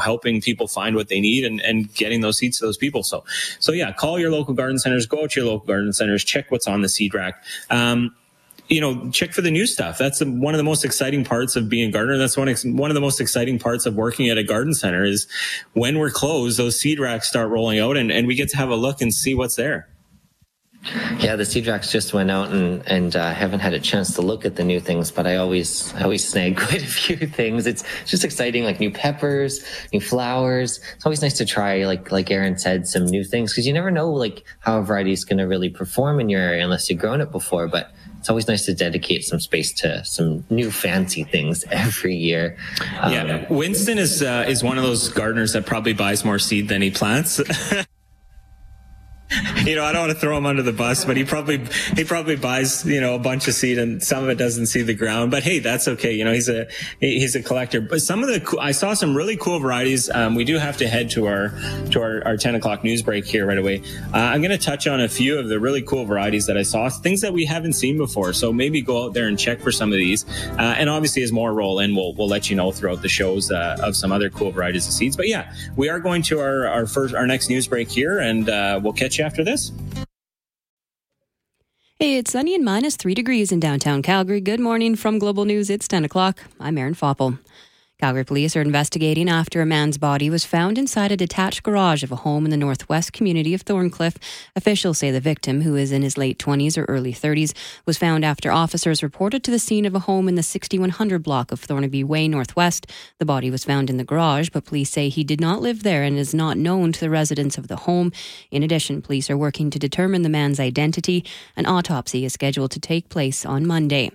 helping people find what they need and getting those seeds to those people. So yeah, call your local garden centers, go out to your local garden centers, check what's on the seed rack. Check for the new stuff. That's one of the most exciting parts of being a gardener. That's one of the most exciting parts of working at a garden center is when we're closed, those seed racks start rolling out and we get to have a look and see what's there. Yeah, the seed racks just went out, and haven't had a chance to look at the new things, but I always snag quite a few things. It's just exciting, like new peppers, new flowers. It's always nice to try, like Aaron said, some new things, because you never know like how a variety is going to really perform in your area unless you've grown it before. But it's always nice to dedicate some space to some new fancy things every year. Yeah, Winston is one of those gardeners that probably buys more seed than he plants. You know, I don't want to throw him under the bus, but he probably buys, you know, a bunch of seed and some of it doesn't see the ground. But hey, that's okay. You know, he's a collector. But some of the, I saw some really cool varieties. We do have to head to our 10 o'clock news break here right away. I'm going to touch on a few of the really cool varieties that I saw, things that we haven't seen before. So maybe go out there and check for some of these. And obviously, as more roll in, we'll let you know throughout the shows of some other cool varieties of seeds. But yeah, we are going to our next news break here, and we'll catch you after this. Hey, it's sunny and minus 3 degrees in downtown Calgary. Good morning from Global News. It's 10 o'clock. I'm Aaron Foppel. Calgary police are investigating after a man's body was found inside a detached garage of a home in the northwest community of Thorncliffe. Officials say the victim, who is in his late 20s or early 30s, was found after officers reported to the scene of a home in the 6100 block of Thornaby Way Northwest. The body was found in the garage, but police say he did not live there and is not known to the residents of the home. In addition, police are working to determine the man's identity. An autopsy is scheduled to take place on Monday.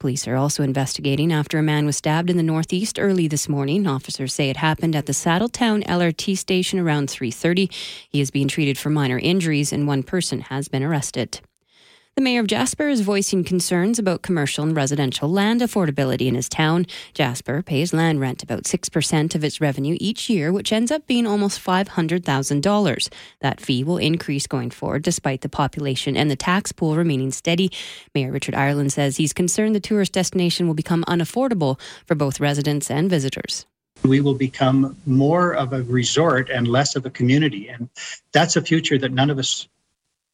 Police are also investigating after a man was stabbed in the northeast early this morning. Officers say it happened at the Saddletown LRT station around 3:30. He is being treated for minor injuries, and one person has been arrested. The mayor of Jasper is voicing concerns about commercial and residential land affordability in his town. Jasper pays land rent about 6% of its revenue each year, which ends up being almost $500,000. That fee will increase going forward, despite the population and the tax pool remaining steady. Mayor Richard Ireland says he's concerned the tourist destination will become unaffordable for both residents and visitors. We will become more of a resort and less of a community, and that's a future that none of us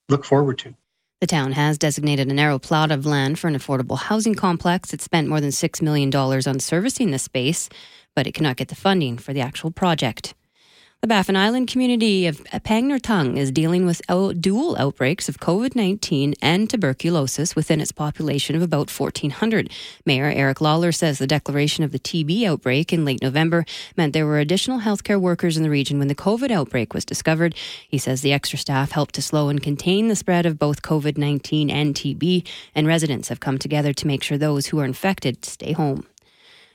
look forward to. The town has designated a narrow plot of land for an affordable housing complex. It spent more than $6 million on servicing the space, but it cannot get the funding for the actual project. The Baffin Island community of Pang Nor Tung is dealing with dual outbreaks of COVID-19 and tuberculosis within its population of about 1,400. Mayor Eric Lawler says the declaration of the TB outbreak in late November meant there were additional healthcare workers in the region when the COVID outbreak was discovered. He says the extra staff helped to slow and contain the spread of both COVID-19 and TB, and residents have come together to make sure those who are infected stay home.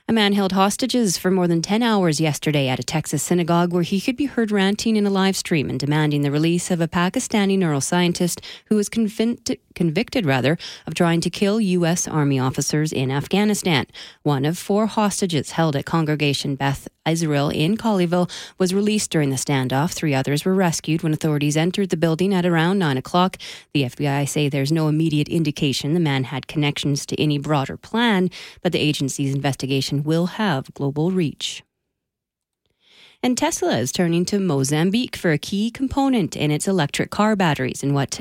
A man held hostages for more than 10 hours yesterday at a Texas synagogue, where he could be heard ranting in a live stream and demanding the release of a Pakistani neuroscientist who was convicted of trying to kill U.S. Army officers in Afghanistan. One of four hostages held at Congregation Beth Israel in Colleyville was released during the standoff. Three others were rescued when authorities entered the building at around 9 o'clock. The FBI say there's no immediate indication the man had connections to any broader plan, but the agency's investigation will have global reach. And Tesla is turning to Mozambique for a key component in its electric car batteries in what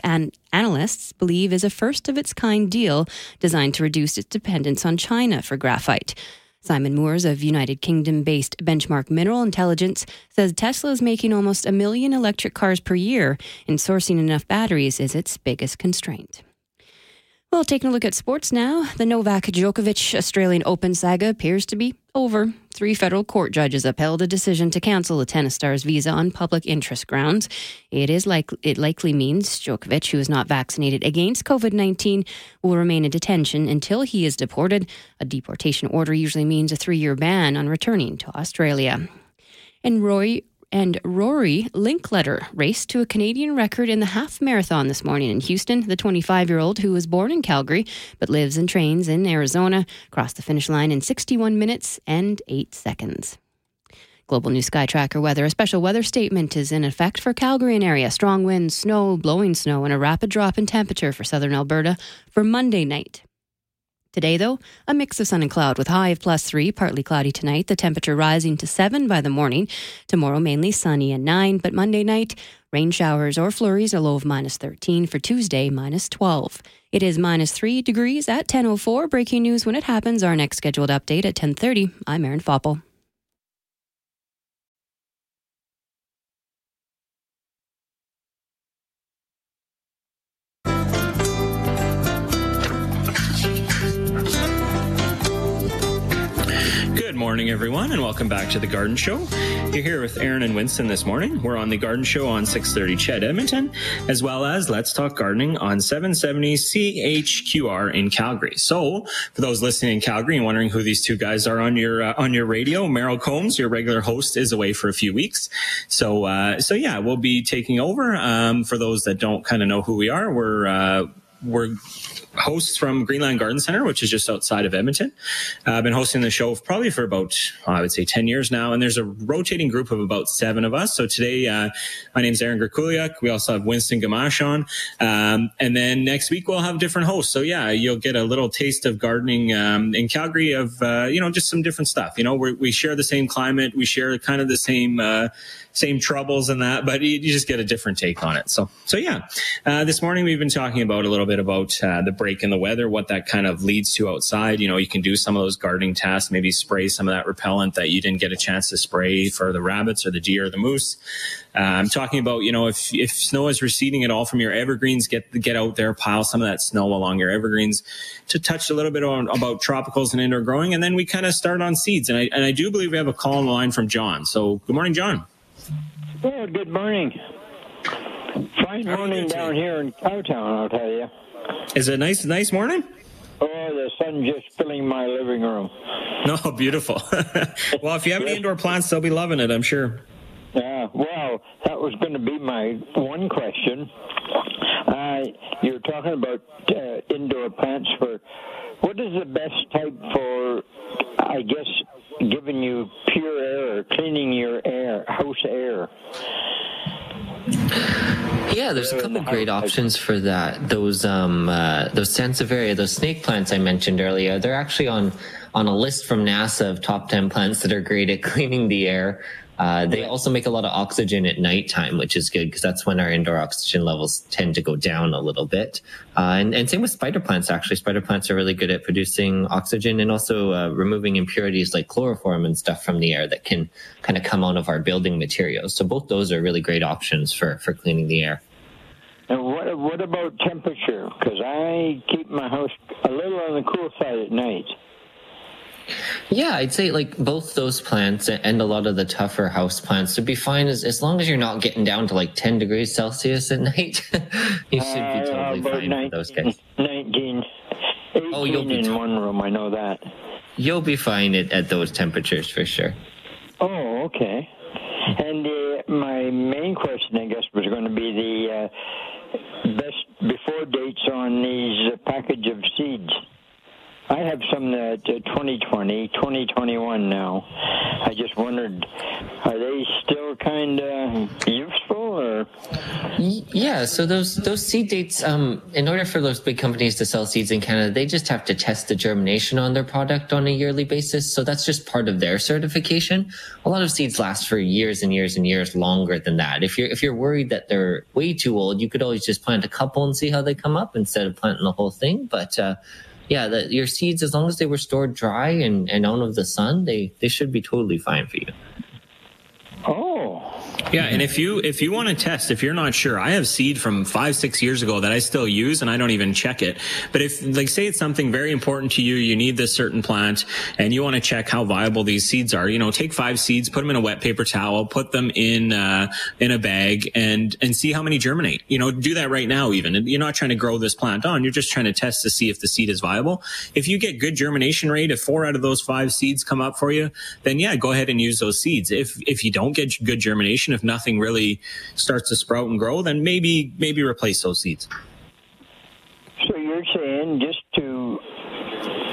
analysts believe is a first-of-its-kind deal designed to reduce its dependence on China for graphite. Simon Moores of United Kingdom-based Benchmark Mineral Intelligence says Tesla is making almost 1 million electric cars per year, and sourcing enough batteries is its biggest constraint. Well, taking a look at sports now, the Novak Djokovic Australian Open saga appears to be over. Three federal court judges upheld a decision to cancel the tennis star's visa on public interest grounds. It likely means Djokovic, who is not vaccinated against COVID-19, will remain in detention until he is deported. A deportation order usually means a 3-year ban on returning to Australia. And Rory Linkletter raced to a Canadian record in the half marathon this morning in Houston. The 25-year-old, who was born in Calgary but lives and trains in Arizona, crossed the finish line in 61 minutes and 8 seconds. Global News Sky Tracker weather. A special weather statement is in effect for Calgary and area. Strong winds, snow, blowing snow, and a rapid drop in temperature for southern Alberta for Monday night. Today, though, a mix of sun and cloud with high of +3, partly cloudy tonight, the temperature rising to 7 by the morning. Tomorrow, mainly sunny and 9, but Monday night, rain showers or flurries, a low of -13. For Tuesday, -12. It is -3 degrees at 10:04. Breaking news when it happens. Our next scheduled update at 10:30. I'm Aaron Foppel. morning, everyone, and welcome back to The Garden Show. You're here with Aaron and Winston this morning. We're on The Garden Show on 630 CHED Edmonton, as well as Let's Talk Gardening on 770 CHQR in Calgary. So, for those listening in Calgary and wondering who these two guys are on your radio, Merrill Combs, your regular host, is away for a few weeks. So, yeah, we'll be taking over. For those that don't kind of know who we are, we're hosts from Greenland Garden Centre, which is just outside of Edmonton. I've been hosting the show probably for about, I would say, 10 years now. And there's a rotating group of about 7 of us. So today, my name's Aaron Grekulak. We also have Winston Gamash on. And then next week, we'll have different hosts. So yeah, you'll get a little taste of gardening in Calgary of, you know, just some different stuff. You know, we share the same climate. We share kind of the same troubles and that, but you just get a different take on it. So yeah, this morning we've been talking about a little bit about the break in the weather, what that kind of leads to outside. You know, you can do some of those gardening tasks, maybe spray some of that repellent that you didn't get a chance to spray for the rabbits or the deer or the moose. I'm talking about, you know, if snow is receding at all from your evergreens, get out there, pile some of that snow along your evergreens. To touch a little bit on about tropicals and indoor growing, and then we kind of start on seeds. And I do believe we have a call on the line from John. So good morning, John. Yeah, good morning. Fine morning down here in Cowtown, I'll tell you. Is it a nice morning? Oh, the sun just filling my living room. No, beautiful. Well, if you have any indoor plants, they'll be loving it, I'm sure. Yeah, well, that was going to be my one question. You're talking about indoor plants. What is the best type for, I guess, giving you pure air, cleaning your air, house air? Yeah, there's a couple great options for that. Those Sansevieria, those snake plants I mentioned earlier, they're actually on a list from NASA of top 10 plants that are great at cleaning the air. They also make a lot of oxygen at nighttime, which is good because that's when our indoor oxygen levels tend to go down a little bit. And same with spider plants, actually. Spider plants are really good at producing oxygen and also removing impurities like chloroform and stuff from the air that can kind of come out of our building materials. So both those are really great options for cleaning the air. And what about temperature? Because I keep my house a little on the cool side at night. Yeah, I'd say like both those plants and a lot of the tougher house plants would be fine as long as you're not getting down to like 10 degrees Celsius at night. You should be totally fine with those guys. 19, 18 you'll be in one room, I know that. You'll be fine at those temperatures for sure. Oh, okay. And my main question, I guess, was going to be the best before dates on these package of seeds. I have some that 2020, 2021 now. I just wondered, are they still kind of useful or? Yeah, so those seed dates, in order for those big companies to sell seeds in Canada, they just have to test the germination on their product on a yearly basis. So that's just part of their certification. A lot of seeds last for years and years and years longer than that. If you're worried that they're way too old, you could always just plant a couple and see how they come up instead of planting the whole thing. But, yeah, your seeds, as long as they were stored dry and out of the sun, they should be totally fine for you. Oh. Yeah, and if you want to test, if you're not sure, I have seed from 5-6 years ago that I still use and I don't even check it. But if, like, say it's something very important to you, you need this certain plant and you want to check how viable these seeds are, you know, take 5 seeds, put them in a wet paper towel, put them in a bag and see how many germinate. You know, do that right now even. And you're not trying to grow this plant on, you're just trying to test to see if the seed is viable. If you get good germination rate, if 4 out of those 5 seeds come up for you, then yeah, go ahead and use those seeds. If you don't get good germination, if nothing really starts to sprout and grow, then maybe replace those seeds. So you're saying just to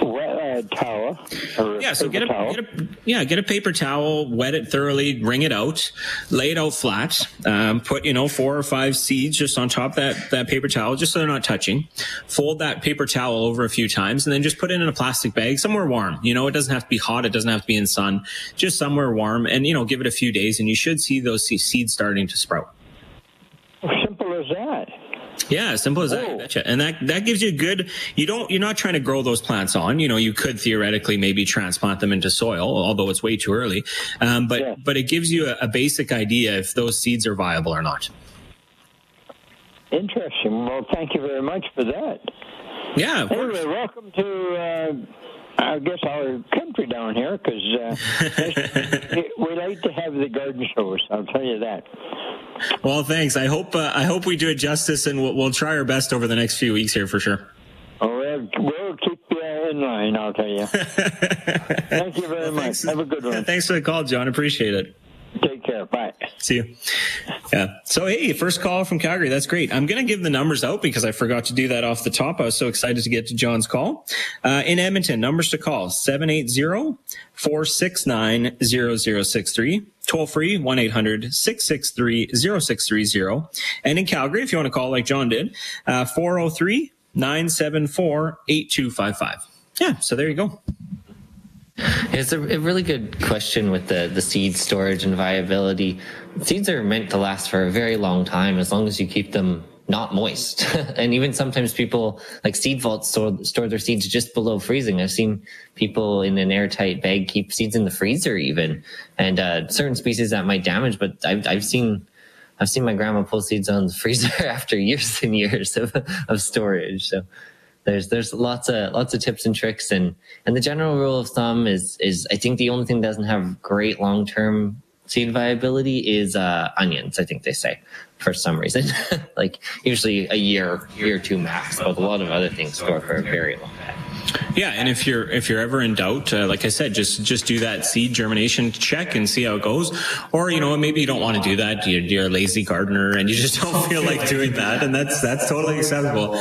wet a towel? Yeah, so get a paper towel, wet it thoroughly, wring it out, lay it out flat, put, you know, 4 or 5 seeds just on top of that paper towel, just so they're not touching. Fold that paper towel over a few times and then just put it in a plastic bag somewhere warm. You know, it doesn't have to be hot. It doesn't have to be in sun, just somewhere warm and, you know, give it a few days and you should see those seeds starting to sprout. Simple as that. Yeah, simple as that. I betcha. And that gives you you're not trying to grow those plants on. You know, you could theoretically maybe transplant them into soil, although it's way too early. But it gives you a basic idea if those seeds are viable or not. Interesting. Well, thank you very much for that. Yeah, of course. Anyway, welcome to I guess our country down here, because we like to have the garden shows, I'll tell you that. Well, thanks. I hope we do it justice, and we'll try our best over the next few weeks here for sure. We'll keep you in line, I'll tell you. Thank you very much. Have a good one. Thanks for the call, John. Appreciate it. Take care. Bye. See you. Yeah. So, hey, first call from Calgary. That's great. I'm going to give the numbers out because I forgot to do that off the top. I was so excited to get to John's call. In Edmonton, numbers to call, 780-469-0063. Toll free, 1-800-663-0630. And in Calgary, if you want to call like John did, 403-974-8255. Yeah. So there you go. It's a really good question with the seed storage and viability. Seeds are meant to last for a very long time as long as you keep them not moist. And even sometimes people, like seed vaults, store their seeds just below freezing. I've seen people in an airtight bag keep seeds in the freezer even. And certain species that might damage, but I've seen my grandma pull seeds on the freezer after years and years of storage. So There's lots of tips and tricks, and the general rule of thumb is I think the only thing that doesn't have great long term seed viability is onions. I think they say for some reason, like usually a year or two max, but a lot of other things store for a very long time. Yeah, and if you're ever in doubt, like I said, just do that seed germination check and see how it goes. Or maybe you don't want to do that. You're a lazy gardener and you just don't feel like doing that, and that's totally acceptable.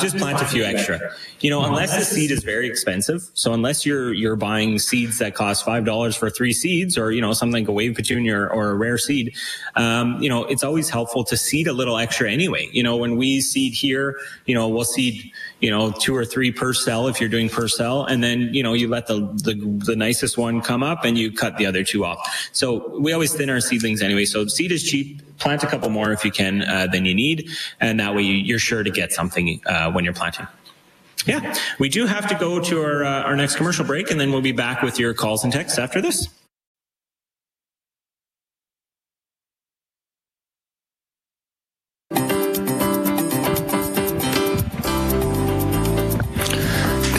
Just plant a few extra. Unless the seed is very expensive. So unless you're buying seeds that cost $5 for 3 seeds, or something like a wave petunia or a rare seed, it's always helpful to seed a little extra anyway. When we seed here, we'll seed 2 or 3 per cell if you're doing per cell, and then you let the nicest one come up and you cut the other 2 off. So we always thin our seedlings anyway. So seed is cheap. Plant a couple more if you can than you need, and that way you're sure to get something when you're planting. Yeah, we do have to go to our next commercial break, and then we'll be back with your calls and texts after this.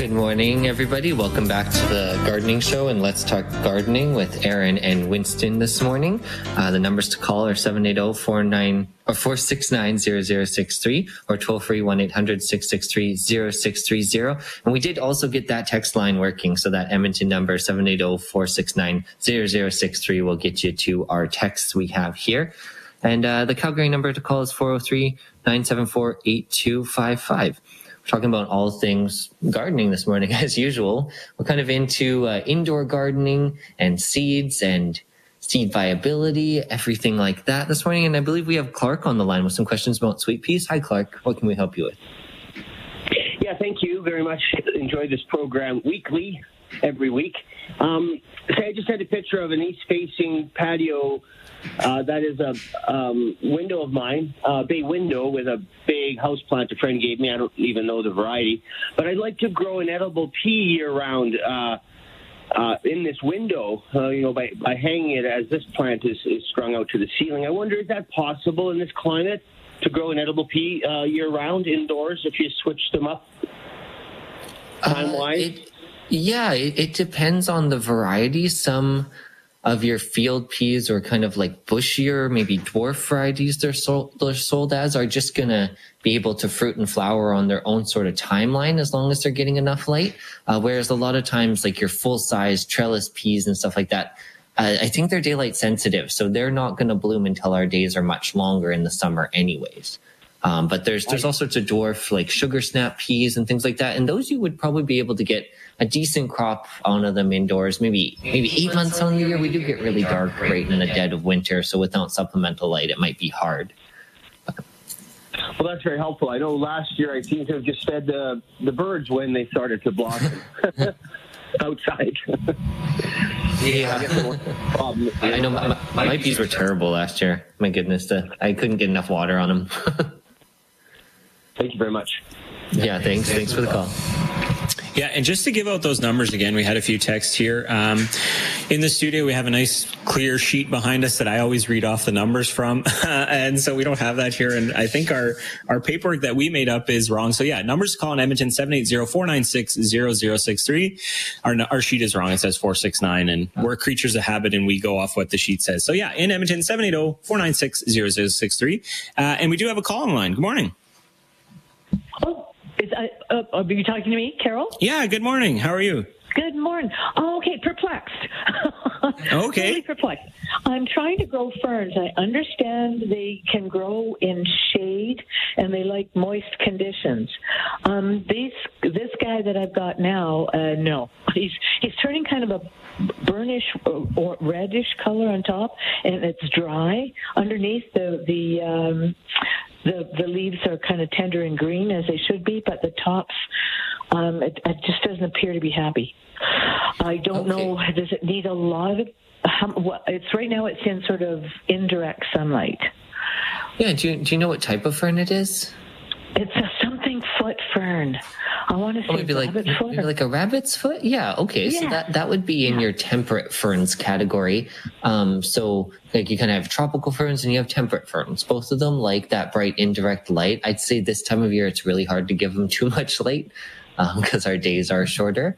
Morning, everybody. Welcome back to the Gardening Show, and Let's Talk Gardening with Aaron and Winston this morning. The numbers to call are 780-469-0063 or toll free 1-800-663-0630. And we did also get that text line working, so that Edmonton number 780-469-0063 will get you to our texts we have here. And the Calgary number to call is 403-974-8255. Talking about all things gardening this morning, as usual. We're kind of into indoor gardening and seeds and seed viability, everything like that this morning. And I believe we have Clark on the line with some questions about sweet peas. Hi, Clark. What can we help you with? Yeah, thank you very much. Enjoy this program weekly, every week. So I just had a picture of an east-facing patio that is a window of mine, a bay window with a big house plant a friend gave me. I don't even know the variety, but I'd like to grow an edible pea year-round in this window, by hanging it as this plant is strung out to the ceiling. I wonder, is that possible in this climate to grow an edible pea year-round indoors if you switch them up time-wise? It depends on the variety. Some of your field peas or kind of like bushier, maybe dwarf varieties they're sold as are just going to be able to fruit and flower on their own sort of timeline as long as they're getting enough light. Whereas a lot of times, like your full-size trellis peas and stuff like that, I think they're daylight sensitive. So they're not going to bloom until our days are much longer in the summer anyways. But there's all sorts of dwarf like sugar snap peas and things like that. And those you would probably be able to get a decent crop out of them indoors, maybe 8 months on the year. We do get really dark right in the dead of winter, so without supplemental light, it might be hard. Well, that's very helpful. I know last year I seem to have just fed the birds when they started to blossom outside. Yeah. I know my peas were terrible last year. My goodness, I couldn't get enough water on them. Thank you very much. Yeah, thanks for the call. Yeah, and just to give out those numbers again, we had a few texts here. In the studio, we have a nice clear sheet behind us that I always read off the numbers from, and so we don't have that here. And I think our paperwork that we made up is wrong. So yeah, numbers to call in Edmonton, 780-496-0063. Our sheet is wrong. It says 469, and we're creatures of habit, and we go off what the sheet says. So yeah, in Edmonton, 780-496-0063. And we do have a call online. Good morning. Oh, are you talking to me, Carol? Yeah, good morning. How are you? Good morning. Oh, okay, perplexed. Okay. Really perplexed. I'm trying to grow ferns. I understand they can grow in shade and they like moist conditions. This guy that I've got now, no. He's turning kind of a burnish or reddish color on top, and it's dry. Underneath the leaves are kind of tender and green as they should be, but the tops, it just doesn't appear to be happy. I don't know. Does it need a lot of? Right now, it's in sort of indirect sunlight. Yeah. Do you know what type of fern it is? It's a something foot fern. I want to say maybe like a rabbit's foot. Yeah. Okay. Yeah. So that would be in your temperate ferns category. So like you kind of have tropical ferns and you have temperate ferns. Both of them like that bright indirect light. I'd say this time of year, it's really hard to give them too much light because our days are shorter.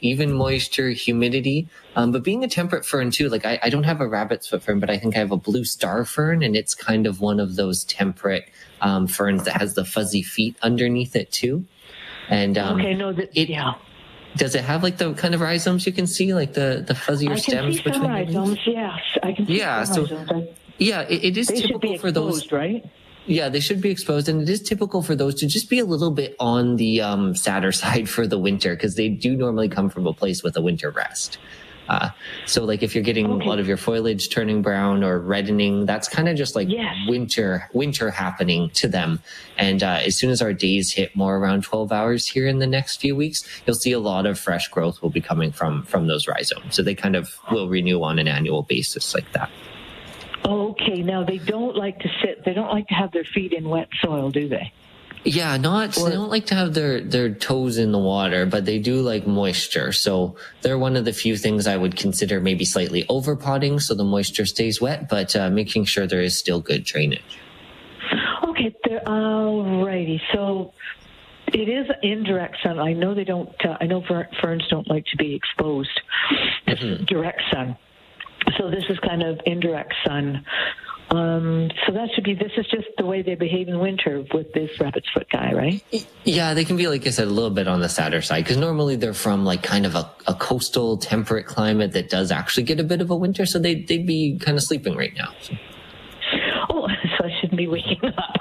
Even moisture, humidity. But being a temperate fern too, like I don't have a rabbit's foot fern, but I think I have a blue star fern, and it's kind of one of those temperate ferns that has the fuzzy feet underneath it too. And does it have like the kind of rhizomes you can see, like the fuzzier stems? I can see some rhizomes, yes. I can see some rhizomes. Yeah, it is typical for those. They should be exposed, right? Yeah, they should be exposed, and it is typical for those to just be a little bit on the sadder side for the winter, because they do normally come from a place with a winter rest. So like if you're getting a lot of your foliage turning brown or reddening, that's kind of just like winter happening to them. And as soon as our days hit more around 12 hours here in the next few weeks, you'll see a lot of fresh growth will be coming from those rhizomes. So they kind of will renew on an annual basis like that. Okay, now they don't like to sit. They don't like to have their feet in wet soil, do they? Yeah, they don't like to have their toes in the water, but they do like moisture. So they're one of the few things I would consider maybe slightly overpotting so the moisture stays wet, but making sure there is still good drainage. Okay, all righty. So it is indirect sun. I know they don't. I know ferns don't like to be exposed to direct sun. So this is kind of indirect sun. So that should be, this is just the way they behave in winter with this rabbit's foot guy, right? Yeah, they can be, like I said, a little bit on the sadder side, because normally they're from like kind of a coastal temperate climate that does actually get a bit of a winter. So they'd be kind of sleeping right now. So. Oh, so I shouldn't be waking up.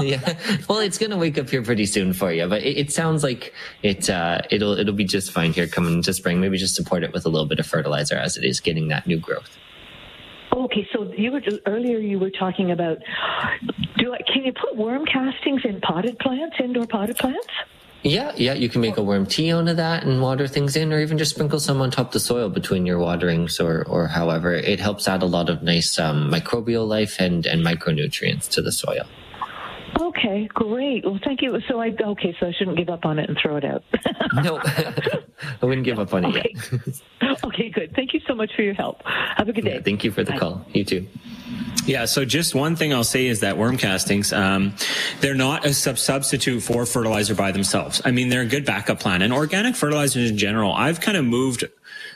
Yeah. Well, it's going to wake up here pretty soon for you, but it sounds like it'll be just fine here coming into spring. Maybe just support it with a little bit of fertilizer as it is getting that new growth. Okay, so you were talking about, can you put worm castings in potted plants, indoor potted plants? Yeah, you can make a worm tea out of that and water things in, or even just sprinkle some on top of the soil between your waterings or however. It helps add a lot of nice microbial life and micronutrients to the soil. Okay, great. Well, thank you. So I shouldn't give up on it and throw it out. No, I wouldn't give up on it yet. Okay, good. Thank you so much for your help. Have a good day. Yeah, thank you for the call. You too. Yeah, so just one thing I'll say is that worm castings, they're not a substitute for fertilizer by themselves. I mean, they're a good backup plan. And organic fertilizers in general, I've kind of moved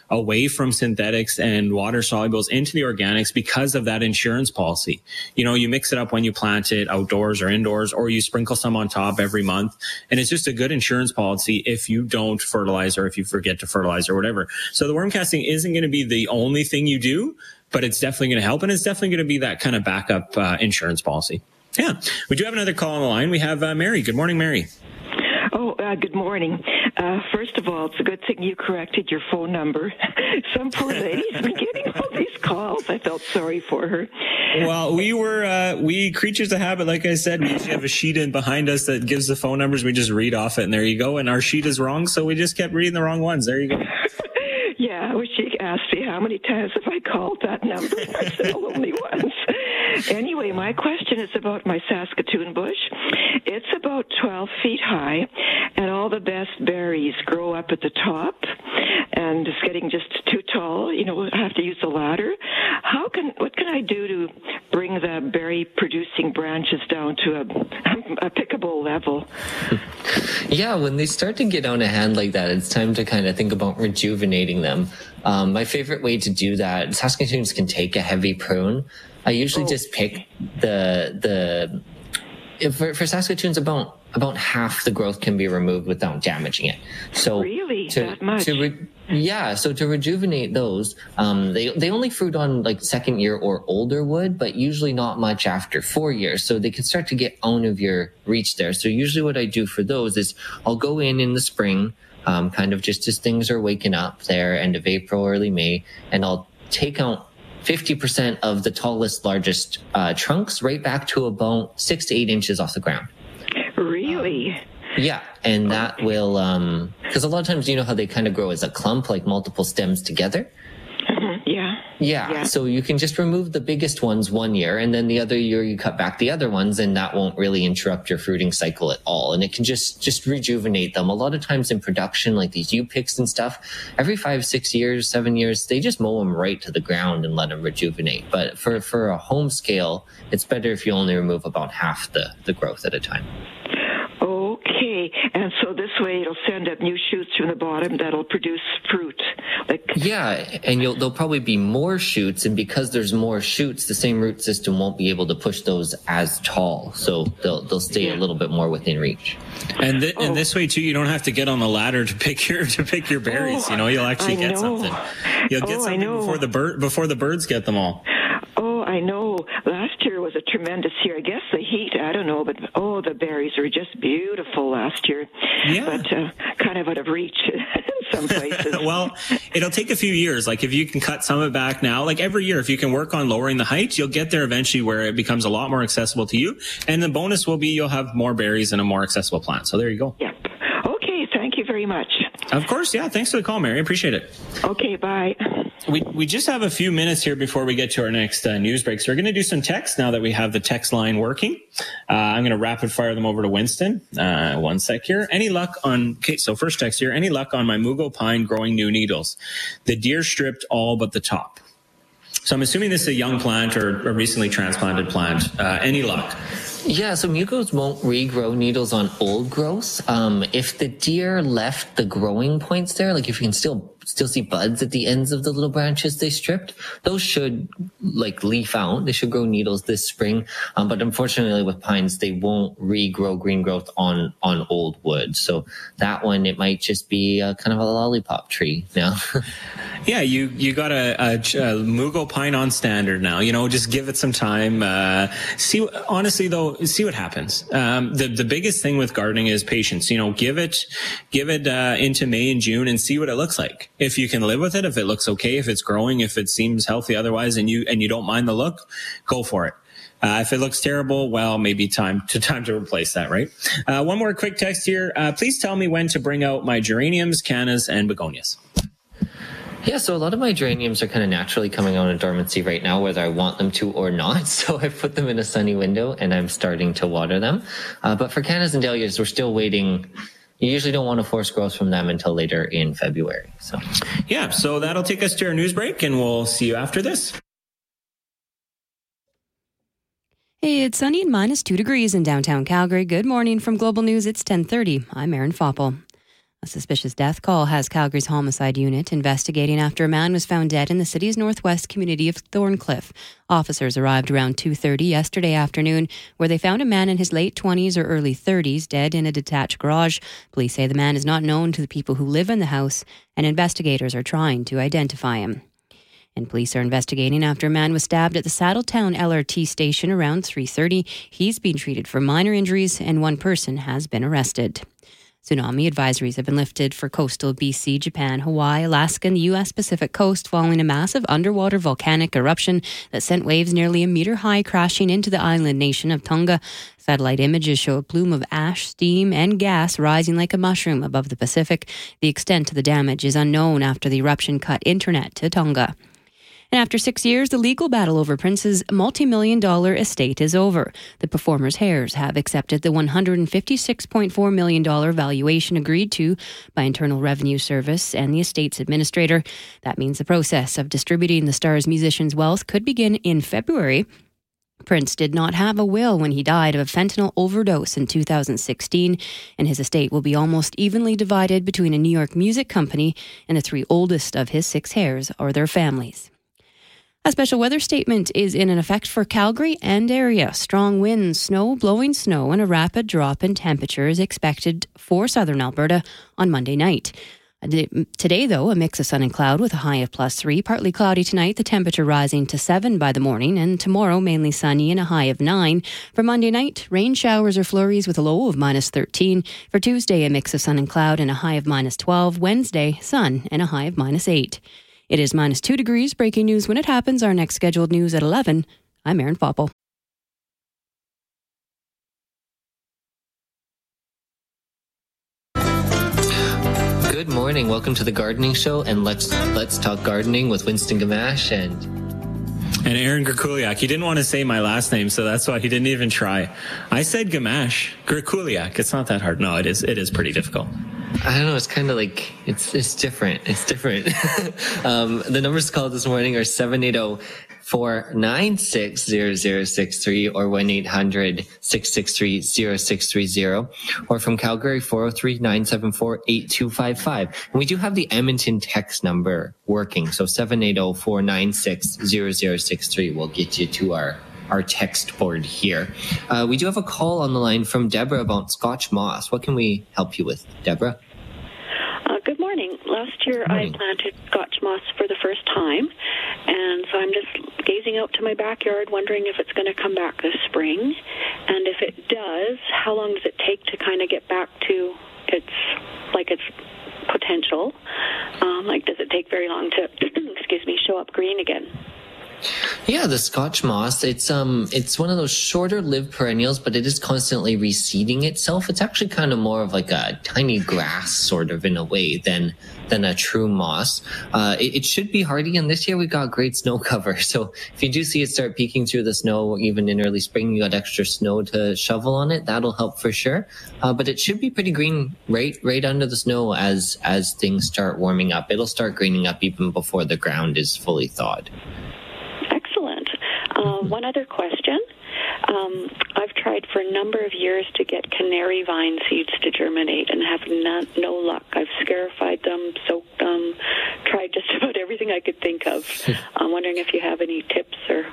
away from synthetics and water solubles into the organics because of that insurance policy. You know, you mix it up when you plant it outdoors or indoors, or you sprinkle some on top every month. And it's just a good insurance policy if you don't fertilize or if you forget to fertilize or whatever. So the worm casting isn't going to be the only thing you do, but it's definitely going to help. And it's definitely going to be that kind of backup insurance policy. Yeah. We do have another call on the line. We have Mary. Good morning, Mary. Good morning. First of all, it's a good thing you corrected your phone number. Some poor lady's been getting all these calls. I felt sorry for her. Well, we creatures of habit, like I said, we have a sheet in behind us that gives the phone numbers. We just read off it, and there you go. And our sheet is wrong, so we just kept reading the wrong ones. There you go. Yeah, I wish you asked me how many times have I called that number. That's the only ones. Anyway, my question is about my Saskatoon bush. It's about 12 feet high, and all the best berries grow up at the top, and it's getting just too tall. You know, I have to use a ladder. What can I do to bring the berry-producing branches down to a pickable level? Yeah, when they start to get on a hand like that, it's time to kind of think about rejuvenating them. My favorite way to do that, Saskatoons can take a heavy prune. I usually just pick for Saskatoons, about half the growth can be removed without damaging it. So really, that much? So to rejuvenate those, they only fruit on like second year or older wood, but usually not much after 4 years. So they can start to get out of your reach there. So usually what I do for those is I'll go in the spring, kind of just as things are waking up there, end of April, early May, and I'll take out 50% of the tallest, largest trunks right back to about 6 to 8 inches off the ground. Really? Yeah. And that will, because a lot of times, you know how they kind of grow as a clump, like multiple stems together? Yeah. So you can just remove the biggest ones one year, and then the other year you cut back the other ones, and that won't really interrupt your fruiting cycle at all. And it can just rejuvenate them. A lot of times in production, like these U-picks and stuff, every 5, 6 years, 7 years, they just mow them right to the ground and let them rejuvenate. But for a home scale, it's better if you only remove about half the growth at a time. Okay, and so this way it'll send up new shoots from the bottom that'll produce fruit. And there'll probably be more shoots, and because there's more shoots, the same root system won't be able to push those as tall, so they'll stay a little bit more within reach. And and this way too, you don't have to get on the ladder to pick your berries. You know, you'll actually get something. You'll get something before the birds get them all. Oh, I know. Last year was a tremendous year. I guess the heat, I don't know, but the berries were just beautiful last year. Yeah. But kind of out of reach in some places. Well, it'll take a few years. Like if you can cut some of it back now, like every year, if you can work on lowering the height, you'll get there eventually where it becomes a lot more accessible to you. And the bonus will be you'll have more berries and a more accessible plant. So there you go. Yep. Okay. Thank you very much. Of course. Yeah. Thanks for the call, Mary. Appreciate it. Okay. Bye. We just have a few minutes here before we get to our next news break. So we're going to do some text now that we have the text line working. I'm going to rapid fire them over to Winston. One sec here. First text here. Any luck on my Mugo pine growing new needles? The deer stripped all but the top. So I'm assuming this is a young plant or a recently transplanted plant. Any luck? Yeah, so mugos won't regrow needles on old growth. If the deer left the growing points there, like if you can still see buds at the ends of the little branches they stripped, those should like leaf out. They should grow needles this spring. But unfortunately with pines, they won't regrow green growth on old wood. So that one, it might just be kind of a lollipop tree now. Yeah, you got a Mugo pine on standard now. You know, just give it some time. See what happens. The biggest thing with gardening is patience. You know, give it into May and June and see what it looks like. If you can live with it, if it looks okay, if it's growing, if it seems healthy otherwise, and you don't mind the look, go for it. If it looks terrible, well, maybe time to replace that, right? One more quick text here. Please tell me when to bring out my geraniums, cannas, and begonias. Yeah, so a lot of my geraniums are kind of naturally coming out of dormancy right now, whether I want them to or not. So I put them in a sunny window and I'm starting to water them. But for cannas and dahlias, we're still waiting. You usually don't want to force growth from them until later in February. So yeah, so that'll take us to our news break, and we'll see you after this. Hey, it's sunny and minus 2 degrees in downtown Calgary. Good morning from Global News. It's 10:30. I'm Aaron Foppel. A suspicious death call has Calgary's homicide unit investigating after a man was found dead in the city's northwest community of Thorncliffe. Officers arrived around 2:30 yesterday afternoon, where they found a man in his late 20s or early 30s dead in a detached garage. Police say the man is not known to the people who live in the house, and investigators are trying to identify him. And police are investigating after a man was stabbed at the Saddletown LRT station around 3:30. He's being treated for minor injuries, and one person has been arrested. Tsunami advisories have been lifted for coastal BC, Japan, Hawaii, Alaska, and the U.S. Pacific coast following a massive underwater volcanic eruption that sent waves nearly a meter high crashing into the island nation of Tonga. Satellite images show a plume of ash, steam, and gas rising like a mushroom above the Pacific. The extent of the damage is unknown after the eruption cut internet to Tonga. And after 6 years, the legal battle over Prince's multi-million-dollar estate is over. The performer's heirs have accepted the $156.4 million valuation agreed to by Internal Revenue Service and the estate's administrator. That means the process of distributing the star's musician's wealth could begin in February. Prince did not have a will when he died of a fentanyl overdose in 2016, and his estate will be almost evenly divided between a New York music company and the three oldest of his six heirs or their families. A special weather statement is in effect for Calgary and area. Strong winds, snow, blowing snow, and a rapid drop in temperature is expected for southern Alberta on Monday night. Today, though, a mix of sun and cloud with a high of +3, partly cloudy tonight, the temperature rising to 7 by the morning, and tomorrow mainly sunny and a high of 9. For Monday night, rain showers or flurries with a low of -13. For Tuesday, a mix of sun and cloud and a high of -12. Wednesday, sun and a high of -8. It is -2 degrees. Breaking news when it happens. Our next scheduled news at 11. I'm Aaron Foppel. Good morning. Welcome to the Gardening Show, and let's talk gardening with Winston Gamash and Aaron Grekulak. He didn't want to say my last name, so that's why he didn't even try. I said Gamash, Grekulak. It's not that hard. No, it is pretty difficult. I don't know. It's kind of like it's different. It's different. The numbers called this morning are 780-496-0063 or 1-800-663-0630, or from Calgary 403-974-8255. And we do have the Edmonton text number working, so 780-496-0063 will get you to our text board here. We do have a call on the line from Deborah about Scotch moss. What can we help you with, Deborah? Good morning. Last year I planted Scotch moss for the first time, and so I'm just gazing out to my backyard wondering if it's going to come back this spring, and if it does, how long does it take to kind of get back to its potential? Does it take very long to show up green again? Yeah, the Scotch moss, it's one of those shorter lived perennials, but it is constantly reseeding itself. It's actually kind of more of like a tiny grass sort of in a way than a true moss. It should be hardy, and this year we got great snow cover. So if you do see it start peeking through the snow, even in early spring, you got extra snow to shovel on it. That'll help for sure. But it should be pretty green right under the snow as things start warming up. It'll start greening up even before the ground is fully thawed. One other question. I've tried for a number of years to get canary vine seeds to germinate and have no luck. I've scarified them, soaked them, tried just about everything I could think of. I'm wondering if you have any tips or...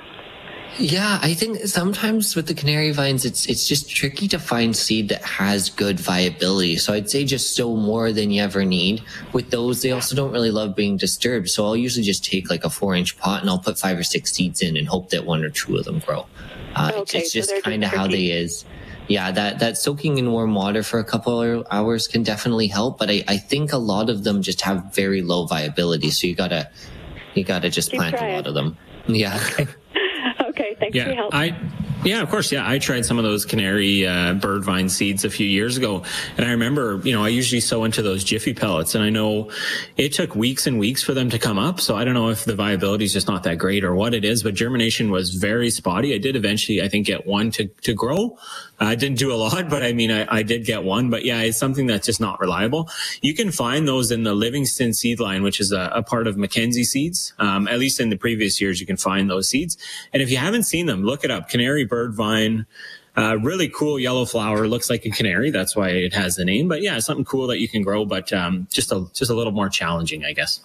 Yeah, I think sometimes with the canary vines, it's just tricky to find seed that has good viability. So I'd say just sow more than you ever need. With those, they also don't really love being disturbed. So I'll usually just take like a 4-inch pot and I'll put 5 or 6 seeds in and hope that 1 or 2 of them grow. It's just so kind of how they is. Yeah, that soaking in warm water for a couple of hours can definitely help. But I think a lot of them just have very low viability. So you gotta just plant a lot of them. Yeah. Okay. Okay, thanks for your help. Yeah, of course. Yeah, I tried some of those canary bird vine seeds a few years ago. And I remember, I usually sow into those Jiffy pellets. And I know it took weeks and weeks for them to come up. So I don't know if the viability is just not that great or what it is. But germination was very spotty. I did eventually, I think, get one to grow. I didn't do a lot, but I did get one. But yeah, it's something that's just not reliable. You can find those in the Livingston seed line, which is a part of Mackenzie seeds. At least in the previous years, you can find those seeds. And if you haven't seen them, look it up. Canary bird vine, really cool yellow flower, looks like a canary, that's why it has the name. But yeah, something cool that you can grow, but just a little more challenging, I guess.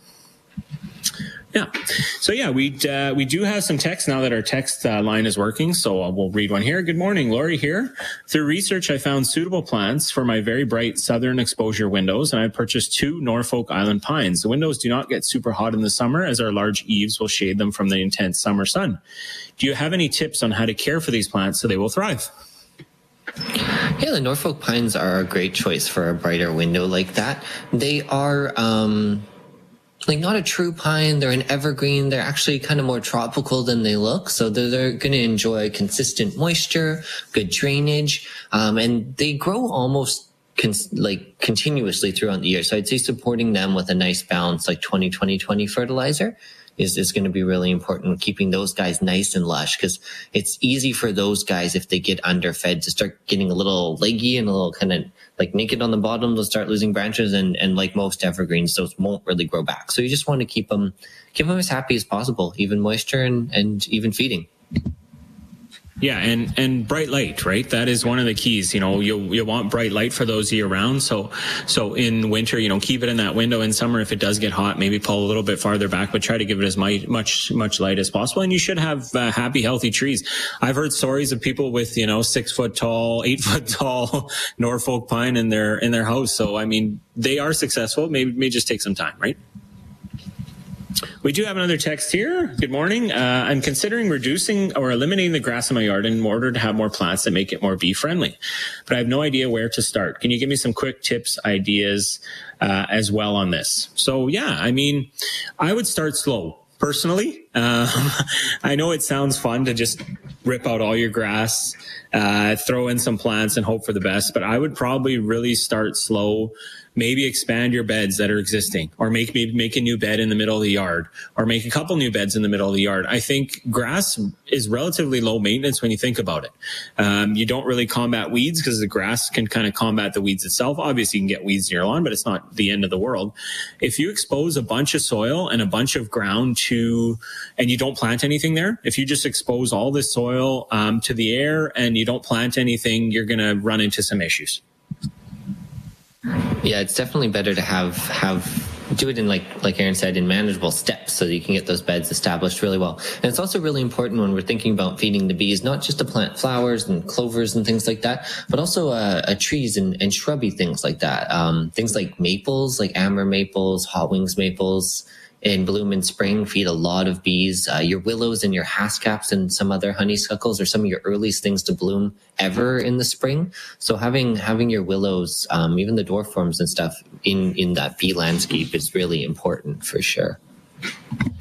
Yeah. So yeah, we do have some text now that our text line is working. So we'll read one here. Good morning, Lori here. Through research, I found suitable plants for my very bright southern exposure windows, and I purchased 2 Norfolk Island pines. The windows do not get super hot in the summer, as our large eaves will shade them from the intense summer sun. Do you have any tips on how to care for these plants so they will thrive? Yeah, the Norfolk pines are a great choice for a brighter window like that. They are, not a true pine. They're an evergreen. They're actually kind of more tropical than they look. So they're going to enjoy consistent moisture, good drainage, and they grow almost continuously throughout the year. So I'd say supporting them with a nice balance, like 20-20-20 fertilizer. is going to be really important, keeping those guys nice and lush, because it's easy for those guys, if they get underfed, to start getting a little leggy and a little kind of like naked on the bottom. They'll start losing branches, and like most evergreens, those won't really grow back. So you just want to keep them as happy as possible, even moisture and even feeding. Yeah, and bright light, right? That is one of the keys. You know, you want bright light for those year round. So in winter, you know, keep it in that window. In summer, if it does get hot, maybe pull a little bit farther back, but try to give it as much light as possible. And you should have happy, healthy trees. I've heard stories of people with, you know, 6-foot tall, 8-foot tall Norfolk pine in their house. So I mean, they are successful. Maybe it may just take some time, right? We do have another text here. Good morning. I'm considering reducing or eliminating the grass in my yard in order to have more plants that make it more bee friendly, but I have no idea where to start. Can you give me some quick tips, ideas, as well on this? So yeah, I mean, I would start slow. Personally, I know it sounds fun to just rip out all your grass, throw in some plants and hope for the best, but I would probably really start slow, maybe expand your beds that are existing, or make a new bed in the middle of the yard, or make a couple new beds in the middle of the yard. I think grass is relatively low maintenance when you think about it. You don't really combat weeds because the grass can kind of combat the weeds itself. Obviously, you can get weeds in your lawn, but it's not the end of the world. If you expose a bunch of soil and a bunch of ground and you don't plant anything there, if you just expose all this soil to the air and you don't plant anything, you're going to run into some issues. Yeah, it's definitely better to do it in, like Aaron said, in manageable steps so that you can get those beds established really well. And it's also really important when we're thinking about feeding the bees, not just to plant flowers and clovers and things like that, but also trees and shrubby things like that. Things like maples, like amber maples, hot wings maples, in bloom in spring, feed a lot of bees. Your willows and your hascaps and some other honeysuckles are some of your earliest things to bloom ever in the spring. So having your willows, even the dwarf forms and stuff in that bee landscape is really important for sure.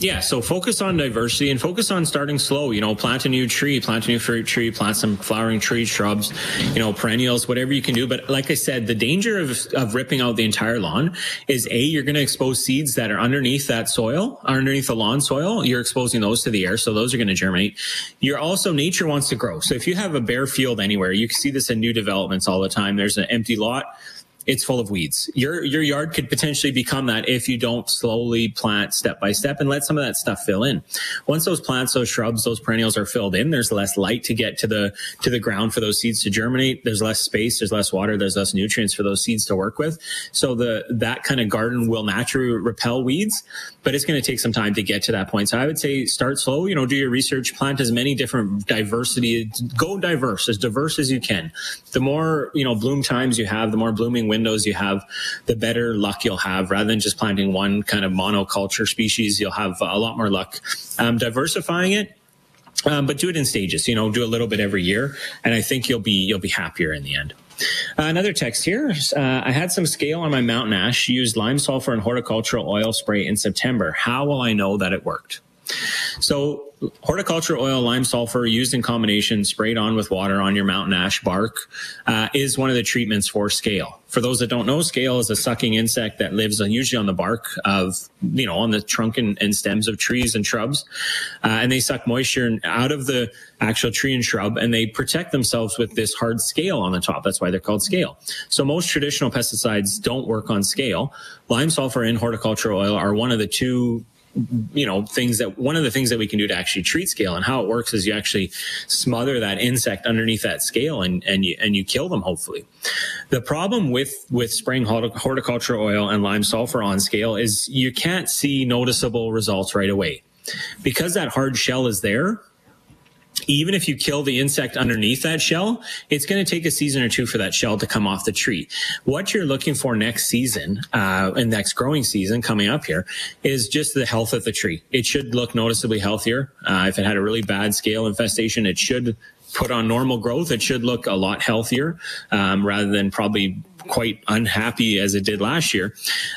Yeah, so focus on diversity and focus on starting slow. You know, plant a new tree, plant a new fruit tree, plant some flowering trees, shrubs, you know, perennials, whatever you can do. But like I said, the danger of ripping out the entire lawn is A, you're going to expose seeds that are underneath that soil, underneath the lawn soil. You're exposing those to the air, so those are going to germinate. You're also, nature wants to grow. So if you have a bare field anywhere, you can see this in new developments all the time. There's an empty lot. It's full of weeds. Your yard could potentially become that if you don't slowly plant step by step and let some of that stuff fill in. Once those plants, those shrubs, those perennials are filled in, there's less light to get to the ground for those seeds to germinate. There's less space, there's less water, there's less nutrients for those seeds to work with. So that kind of garden will naturally repel weeds, but it's going to take some time to get to that point. So I would say start slow, you know, do your research, plant as many different diversity, go diverse as you can. The more, you know, bloom times you have, the more blooming windows you have, the better luck you'll have. Rather than just planting one kind of monoculture species, you'll have a lot more luck diversifying it, but do it in stages, you know, do a little bit every year, and I think you'll be happier in the end. Another text here. I had some scale on my mountain ash, used lime sulfur and horticultural oil spray in September. How will I know that it worked? So horticulture oil, lime sulfur, used in combination, sprayed on with water on your mountain ash bark, is one of the treatments for scale. For those that don't know, scale is a sucking insect that lives usually on the bark of, you know, on the trunk and stems of trees and shrubs. And they suck moisture out of the actual tree and shrub, and they protect themselves with this hard scale on the top. That's why they're called scale. So most traditional pesticides don't work on scale. Lime sulfur and horticultural oil are one of the two, you know, one of the things that we can do to actually treat scale. And how it works is you actually smother that insect underneath that scale and you kill them, hopefully. The problem with spraying horticultural oil and lime sulfur on scale is you can't see noticeable results right away. Because that hard shell is there, even if you kill the insect underneath that shell, it's going to take a season or two for that shell to come off the tree. What you're looking for next season, and next growing season coming up here, is just the health of the tree. It should look noticeably healthier. If it had a really bad scale infestation, it should put on normal growth. It should look a lot healthier, rather than probably quite unhappy as it did last year.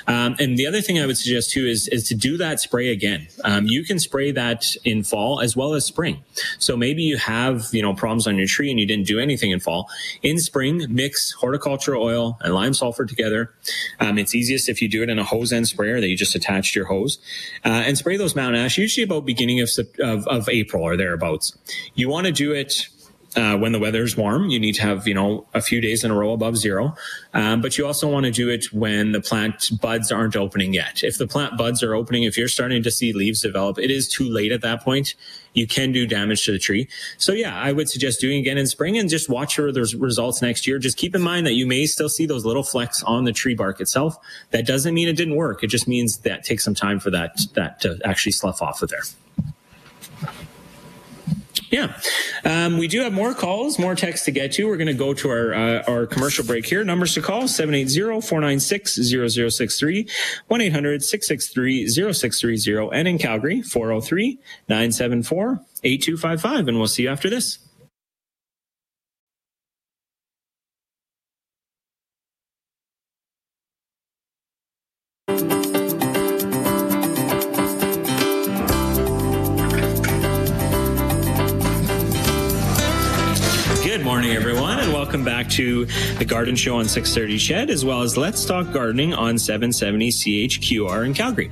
And the other thing I would suggest too is to do that spray again. You can spray that in fall as well as spring. So maybe you have, problems on your tree and you didn't do anything in fall. In spring, mix horticultural oil and lime sulfur together. It's easiest if you do it in a hose end sprayer that you just attach to your hose, and spray those mountain ash usually about beginning of April or thereabouts. You want to do it when the weather's warm. You need to have, a few days in a row above zero. But you also want to do it when the plant buds aren't opening yet. If the plant buds are opening, if you're starting to see leaves develop, it is too late at that point. You can do damage to the tree. So yeah, I would suggest doing it again in spring and just watch for the results next year. Just keep in mind that you may still see those little flecks on the tree bark itself. That doesn't mean it didn't work. It just means that takes some time for that to actually slough off of there. Yeah. We do have more calls, more texts to get to. We're going to go to our commercial break here. Numbers to call, 780-496-0063, 1-800-663-0630, and in Calgary, 403-974-8255. And we'll see you after this. Welcome back to The Garden Show on 630 Shed, as well as Let's Talk Gardening on 770 CHQR in Calgary.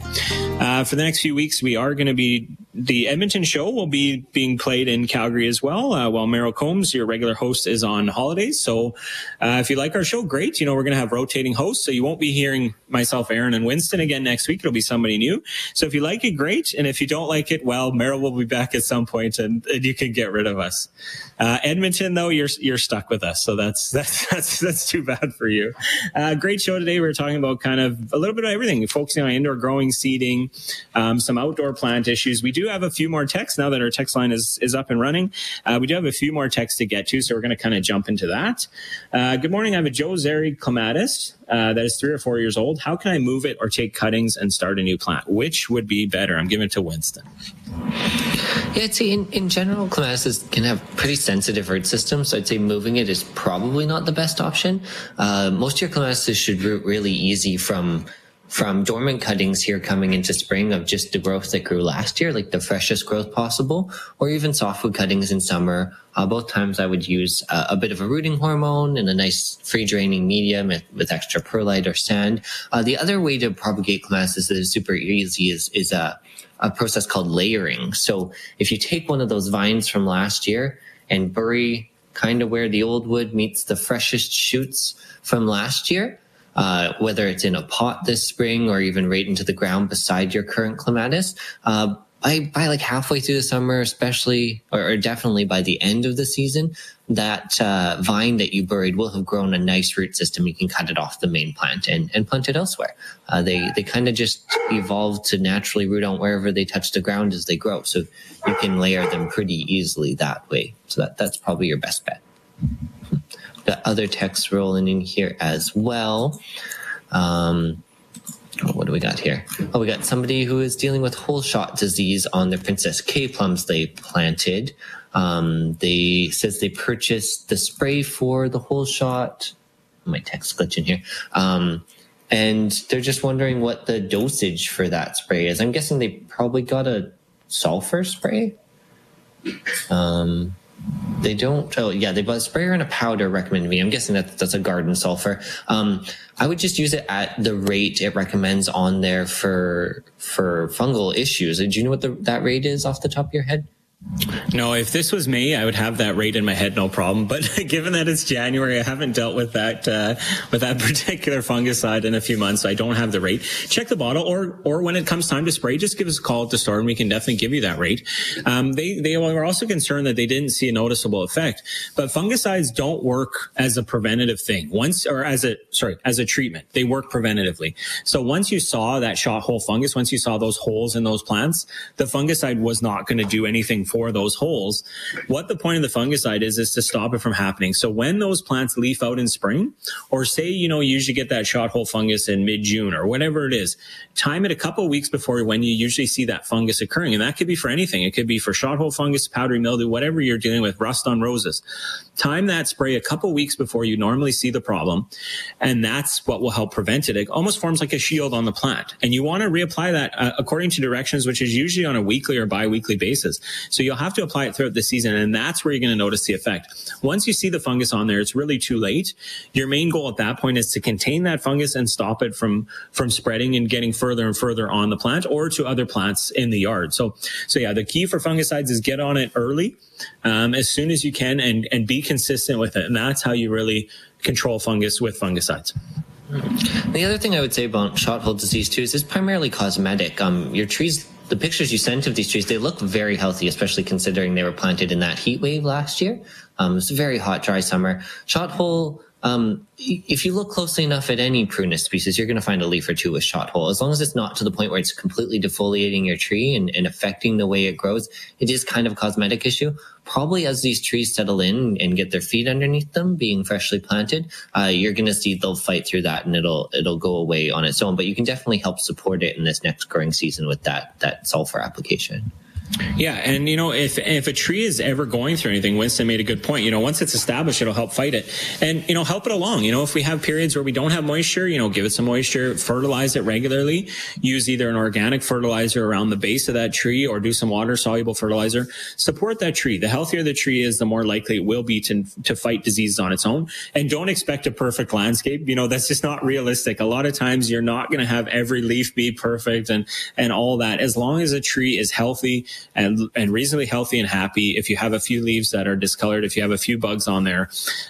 For the next few weeks, we are going to be, the Edmonton show will be being played in Calgary as well, while Merrill Combs, your regular host, is on holidays. So if you like our show, great. We're going to have rotating hosts, so you won't be hearing myself, Aaron, and Winston again next week. It'll be somebody new. So if you like it, great. And if you don't like it, well, Merrill will be back at some point, and you can get rid of us. Edmonton, though, you're stuck with us. So that's too bad for you. Great show today. We were talking about kind of a little bit of everything, focusing on indoor growing, seeding, some outdoor plant issues. We do have a few more texts now that our text line is up and running. We do have a few more texts to get to, so we're going to kind of jump into that. Good morning. I have a Joe Zeri clematis that is 3 or 4 years old. How can I move it or take cuttings and start a new plant? Which would be better? I'm giving it to Winston. Yeah, I'd say in general, clematis can have pretty sensitive root systems, so I'd say moving it is probably not the best option. Most of your clematis should root really easy from dormant cuttings here coming into spring of just the growth that grew last year, like the freshest growth possible, or even softwood cuttings in summer. Both times I would use a bit of a rooting hormone and a nice free-draining medium with extra perlite or sand. The other way to propagate clematis that is super easy is a process called layering. So if you take one of those vines from last year and bury kind of where the old wood meets the freshest shoots from last year, whether it's in a pot this spring or even right into the ground beside your current clematis, by like halfway through the summer, especially, or definitely by the end of the season, that vine that you buried will have grown a nice root system. You can cut it off the main plant and plant it elsewhere. They kind of just evolve to naturally root out wherever they touch the ground as they grow. So you can layer them pretty easily that way. So that's probably your best bet. Got other texts rolling in here as well. What do we got here? Oh, we got somebody who is dealing with whole shot disease on the Princess Kay plums they planted. They says they purchased the spray for the whole shot. My text glitch in here. And they're just wondering what the dosage for that spray is. I'm guessing they probably got a sulfur spray. They don't. Oh, yeah, they bought a sprayer and a powder recommended me. I'm guessing that's a garden sulfur. I would just use it at the rate it recommends on there for fungal issues. Do you know what that rate is off the top of your head? No, if this was me, I would have that rate in my head, no problem. But given that it's January, I haven't dealt with that particular fungicide in a few months. So I don't have the rate. Check the bottle, or when it comes time to spray, just give us a call at the store, and we can definitely give you that rate. They were also concerned that they didn't see a noticeable effect, but fungicides don't work as a preventative thing as a treatment. They work preventatively. So once you saw that shot hole fungus, once you saw those holes in those plants, the fungicide was not going to do anything for those holes. What the point of the fungicide is to stop it from happening. So when those plants leaf out in spring, or say, you know, you usually get that shot hole fungus in mid-June or whatever it is, time it a couple of weeks before when you usually see that fungus occurring. And that could be for anything. It could be for shot hole fungus, powdery mildew, whatever you're dealing with, rust on roses. Time that spray a couple of weeks before you normally see the problem. And that's what will help prevent it. It almost forms like a shield on the plant. And you want to reapply that according to directions, which is usually on a weekly or bi-weekly basis. So you'll have to apply it throughout the season. And that's where you're going to notice the effect. Once you see the fungus on there, it's really too late. Your main goal at that point is to contain that fungus and stop it from spreading and getting further and further on the plant or to other plants in the yard. So yeah, the key for fungicides is get on it early, as soon as you can, and be consistent with it. And that's how you really control fungus with fungicides. The other thing I would say about shot hole disease too is it's primarily cosmetic. Your trees, the pictures you sent of these trees, they look very healthy, especially considering they were planted in that heat wave last year. It's a very hot, dry summer. Shot hole, if you look closely enough at any prunus species, you're going to find a leaf or two with shot hole. As long as it's not to the point where it's completely defoliating your tree and affecting the way it grows, it is kind of a cosmetic issue. Probably as these trees settle in and get their feet underneath them, being freshly planted, you're going to see they'll fight through that and it'll go away on its own. But you can definitely help support it in this next growing season with that sulfur application. Yeah. And, you know, if a tree is ever going through anything, Winston made a good point. You know, once it's established, it'll help fight it and, you know, help it along. You know, if we have periods where we don't have moisture, you know, give it some moisture, fertilize it regularly, use either an organic fertilizer around the base of that tree or do some water soluble fertilizer, support that tree. The healthier the tree is, the more likely it will be to fight diseases on its own. And don't expect a perfect landscape. You know, that's just not realistic. A lot of times you're not going to have every leaf be perfect and all that. As long as a tree is healthy, and reasonably healthy and happy. If you have a few leaves that are discolored, if you have a few bugs on there,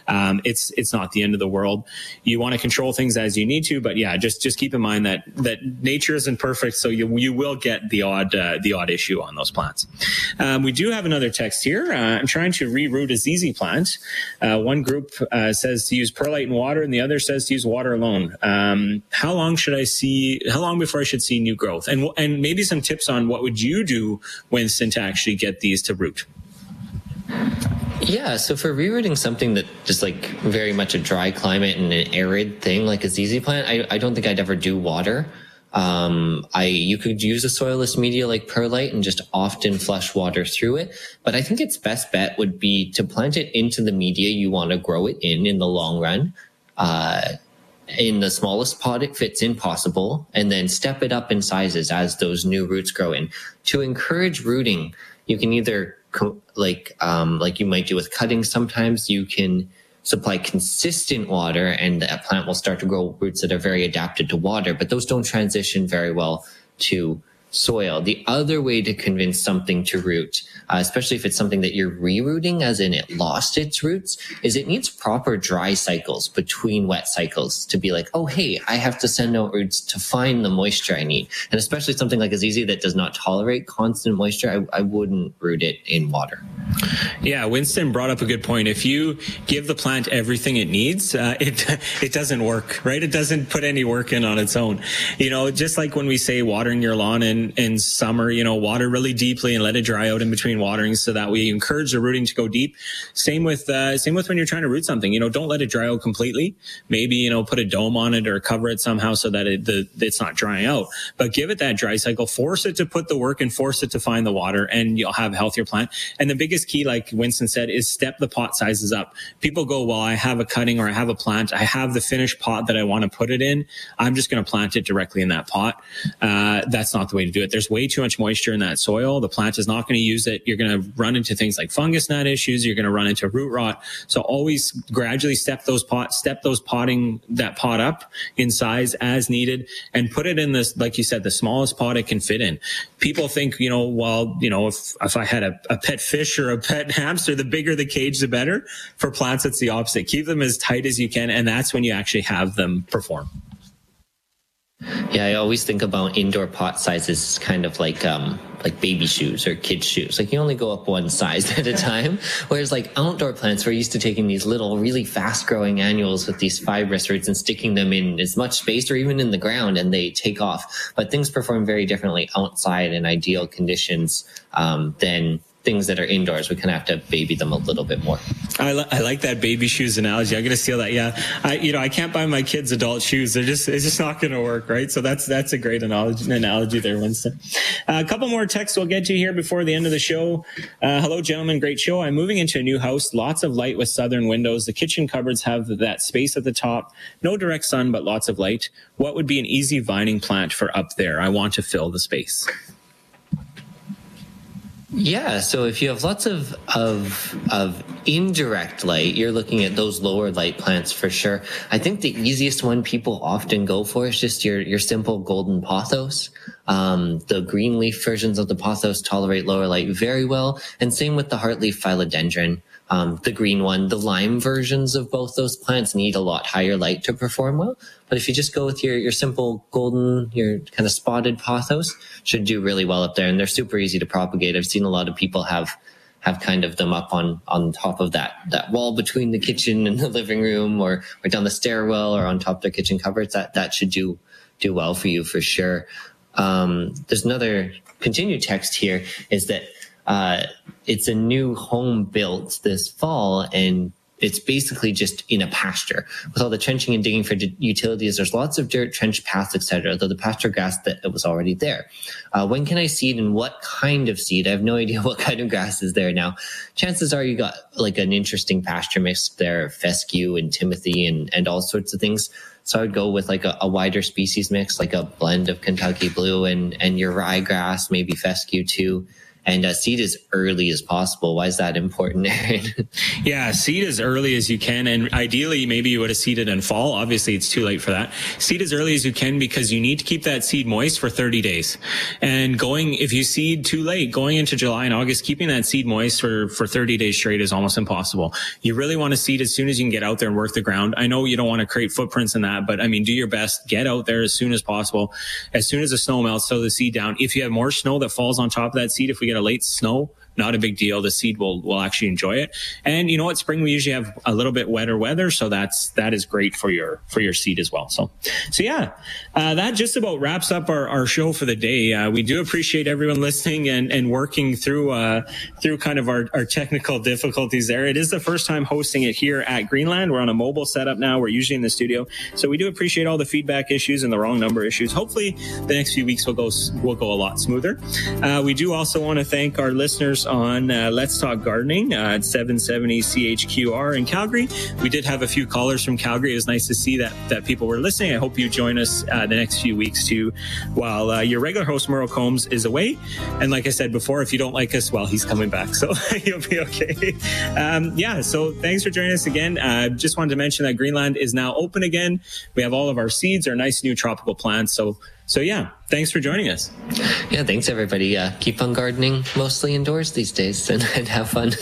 it's not the end of the world. You want to control things as you need to, but yeah, just keep in mind that nature isn't perfect, so you will get the odd issue on those plants. We do have another text here. I'm trying to reroot a ZZ plant. One group says to use perlite and water, and the other says to use water alone. How long before I should see new growth? And maybe some tips on what would you do Winston to actually get these to root. Yeah, so for rerooting something that just like very much a dry climate and an arid thing like a ZZ plant, I don't think I'd ever do water. You could use a soilless media like perlite and just often flush water through it. But I think its best bet would be to plant it into the media you want to grow it in the long run. In the smallest pot it fits in possible, and then step it up in sizes as those new roots grow in. To encourage rooting, you can either, like you might do with cuttings sometimes, you can supply consistent water and that plant will start to grow roots that are very adapted to water, but those don't transition very well to soil. The other way to convince something to root, especially if it's something that you're rerooting, as in it lost its roots, is it needs proper dry cycles between wet cycles to be like, oh, hey, I have to send out roots to find the moisture I need. And especially something like Azizi that does not tolerate constant moisture, I wouldn't root it in water. Yeah, Winston brought up a good point. If you give the plant everything it needs, it doesn't work, right? It doesn't put any work in on its own. You know, just like when we say watering your lawn in summer, you know, water really deeply and let it dry out in between waterings so that we encourage the rooting to go deep. Same with when you're trying to root something, you know, don't let it dry out completely. Maybe, you know, put a dome on it or cover it somehow so that it's not drying out, but give it that dry cycle, force it to put the work and force it to find the water, and you'll have a healthier plant. And the biggest key, like Winston said, is step the pot sizes up. People go, well, I have a cutting or I have a plant. I have the finished pot that I want to put it in. I'm just going to plant it directly in that pot. That's not the way to do it. There's way too much moisture in that soil. The plant is not going to use it. You're going to run into things like fungus gnat issues. You're going to run into root rot. So always gradually step that pot up in size as needed and put it in this, like you said, the smallest pot it can fit in. People think, you know, well, you know, if I had a pet fish or a pet hamster, the bigger the cage, the better. For plants, it's the opposite. Keep them as tight as you can. And that's when you actually have them perform. Yeah, I always think about indoor pot sizes kind of like baby shoes or kids shoes. Like you only go up one size at a time. Whereas like outdoor plants, we're used to taking these little really fast growing annuals with these fibrous roots and sticking them in as much space or even in the ground, and they take off. But things perform very differently outside in ideal conditions than things that are indoors, we kind of have to baby them a little bit more. I like that baby shoes analogy. I'm going to steal that. Yeah. I can't buy my kids adult shoes. It's just not going to work. Right. So that's a great analogy there, Winston. A couple more texts we'll get to here before the end of the show. Hello, gentlemen. Great show. I'm moving into a new house. Lots of light with southern windows. The kitchen cupboards have that space at the top. No direct sun, but lots of light. What would be an easy vining plant for up there? I want to fill the space. Yeah, so if you have lots of indirect light, you're looking at those lower light plants for sure. I think the easiest one people often go for is just your simple golden pothos. The green leaf versions of the pothos tolerate lower light very well, and same with the heartleaf philodendron. The green one, the lime versions of both those plants need a lot higher light to perform well. But if you just go with your simple golden, your kind of spotted pothos, should do really well up there. And they're super easy to propagate. I've seen a lot of people have kind of them up on top of that wall between the kitchen and the living room, or down the stairwell, or on top of their kitchen cupboards. That should do well for you for sure. There's another continued text here is that it's a new home built this fall, and it's basically just in a pasture. With all the trenching and digging for utilities, there's lots of dirt, trench paths, etc., though the pasture grass that was already there. When can I seed, and what kind of seed? I have no idea what kind of grass is there now. Chances are you got like an interesting pasture mix there, fescue and timothy and all sorts of things. So I would go with like a wider species mix, like a blend of Kentucky Blue and your ryegrass, maybe fescue too. And seed as early as possible. Why is that important, Aaron? Yeah, seed as early as you can. And ideally, maybe you would have seeded in fall. Obviously, it's too late for that. Seed as early as you can, because you need to keep that seed moist for 30 days. And if you seed too late, going into July and August, keeping that seed moist for 30 days straight is almost impossible. You really want to seed as soon as you can get out there and work the ground. I know you don't want to create footprints in that, but I mean, do your best. Get out there as soon as possible. As soon as the snow melts, sow the seed down. If you have more snow that falls on top of that seed, if we get a late snow, not a big deal. The seed will actually enjoy it. And you know what? Spring, we usually have a little bit wetter weather. So that is great for your seed as well. So yeah, that just about wraps up our show for the day. We do appreciate everyone listening and working through kind of our technical difficulties there. It is the first time hosting it here at Greenland. We're on a mobile setup now. We're usually in the studio. So we do appreciate all the feedback issues and the wrong number issues. Hopefully the next few weeks will go a lot smoother. We do also want to thank our listeners on Let's Talk Gardening at 770 CHQR in Calgary. We did have a few callers from Calgary. It was nice to see that people were listening. I hope you join us the next few weeks too, while your regular host Merrill Combs is away. And like I said before, if you don't like us, well, he's coming back, so you'll be okay. So thanks for joining us again. Just wanted to mention that Greenland is now open again. We have all of our seeds, our nice new tropical plants. So yeah, thanks for joining us. Yeah, thanks everybody. Keep on gardening, mostly indoors these days, and have fun.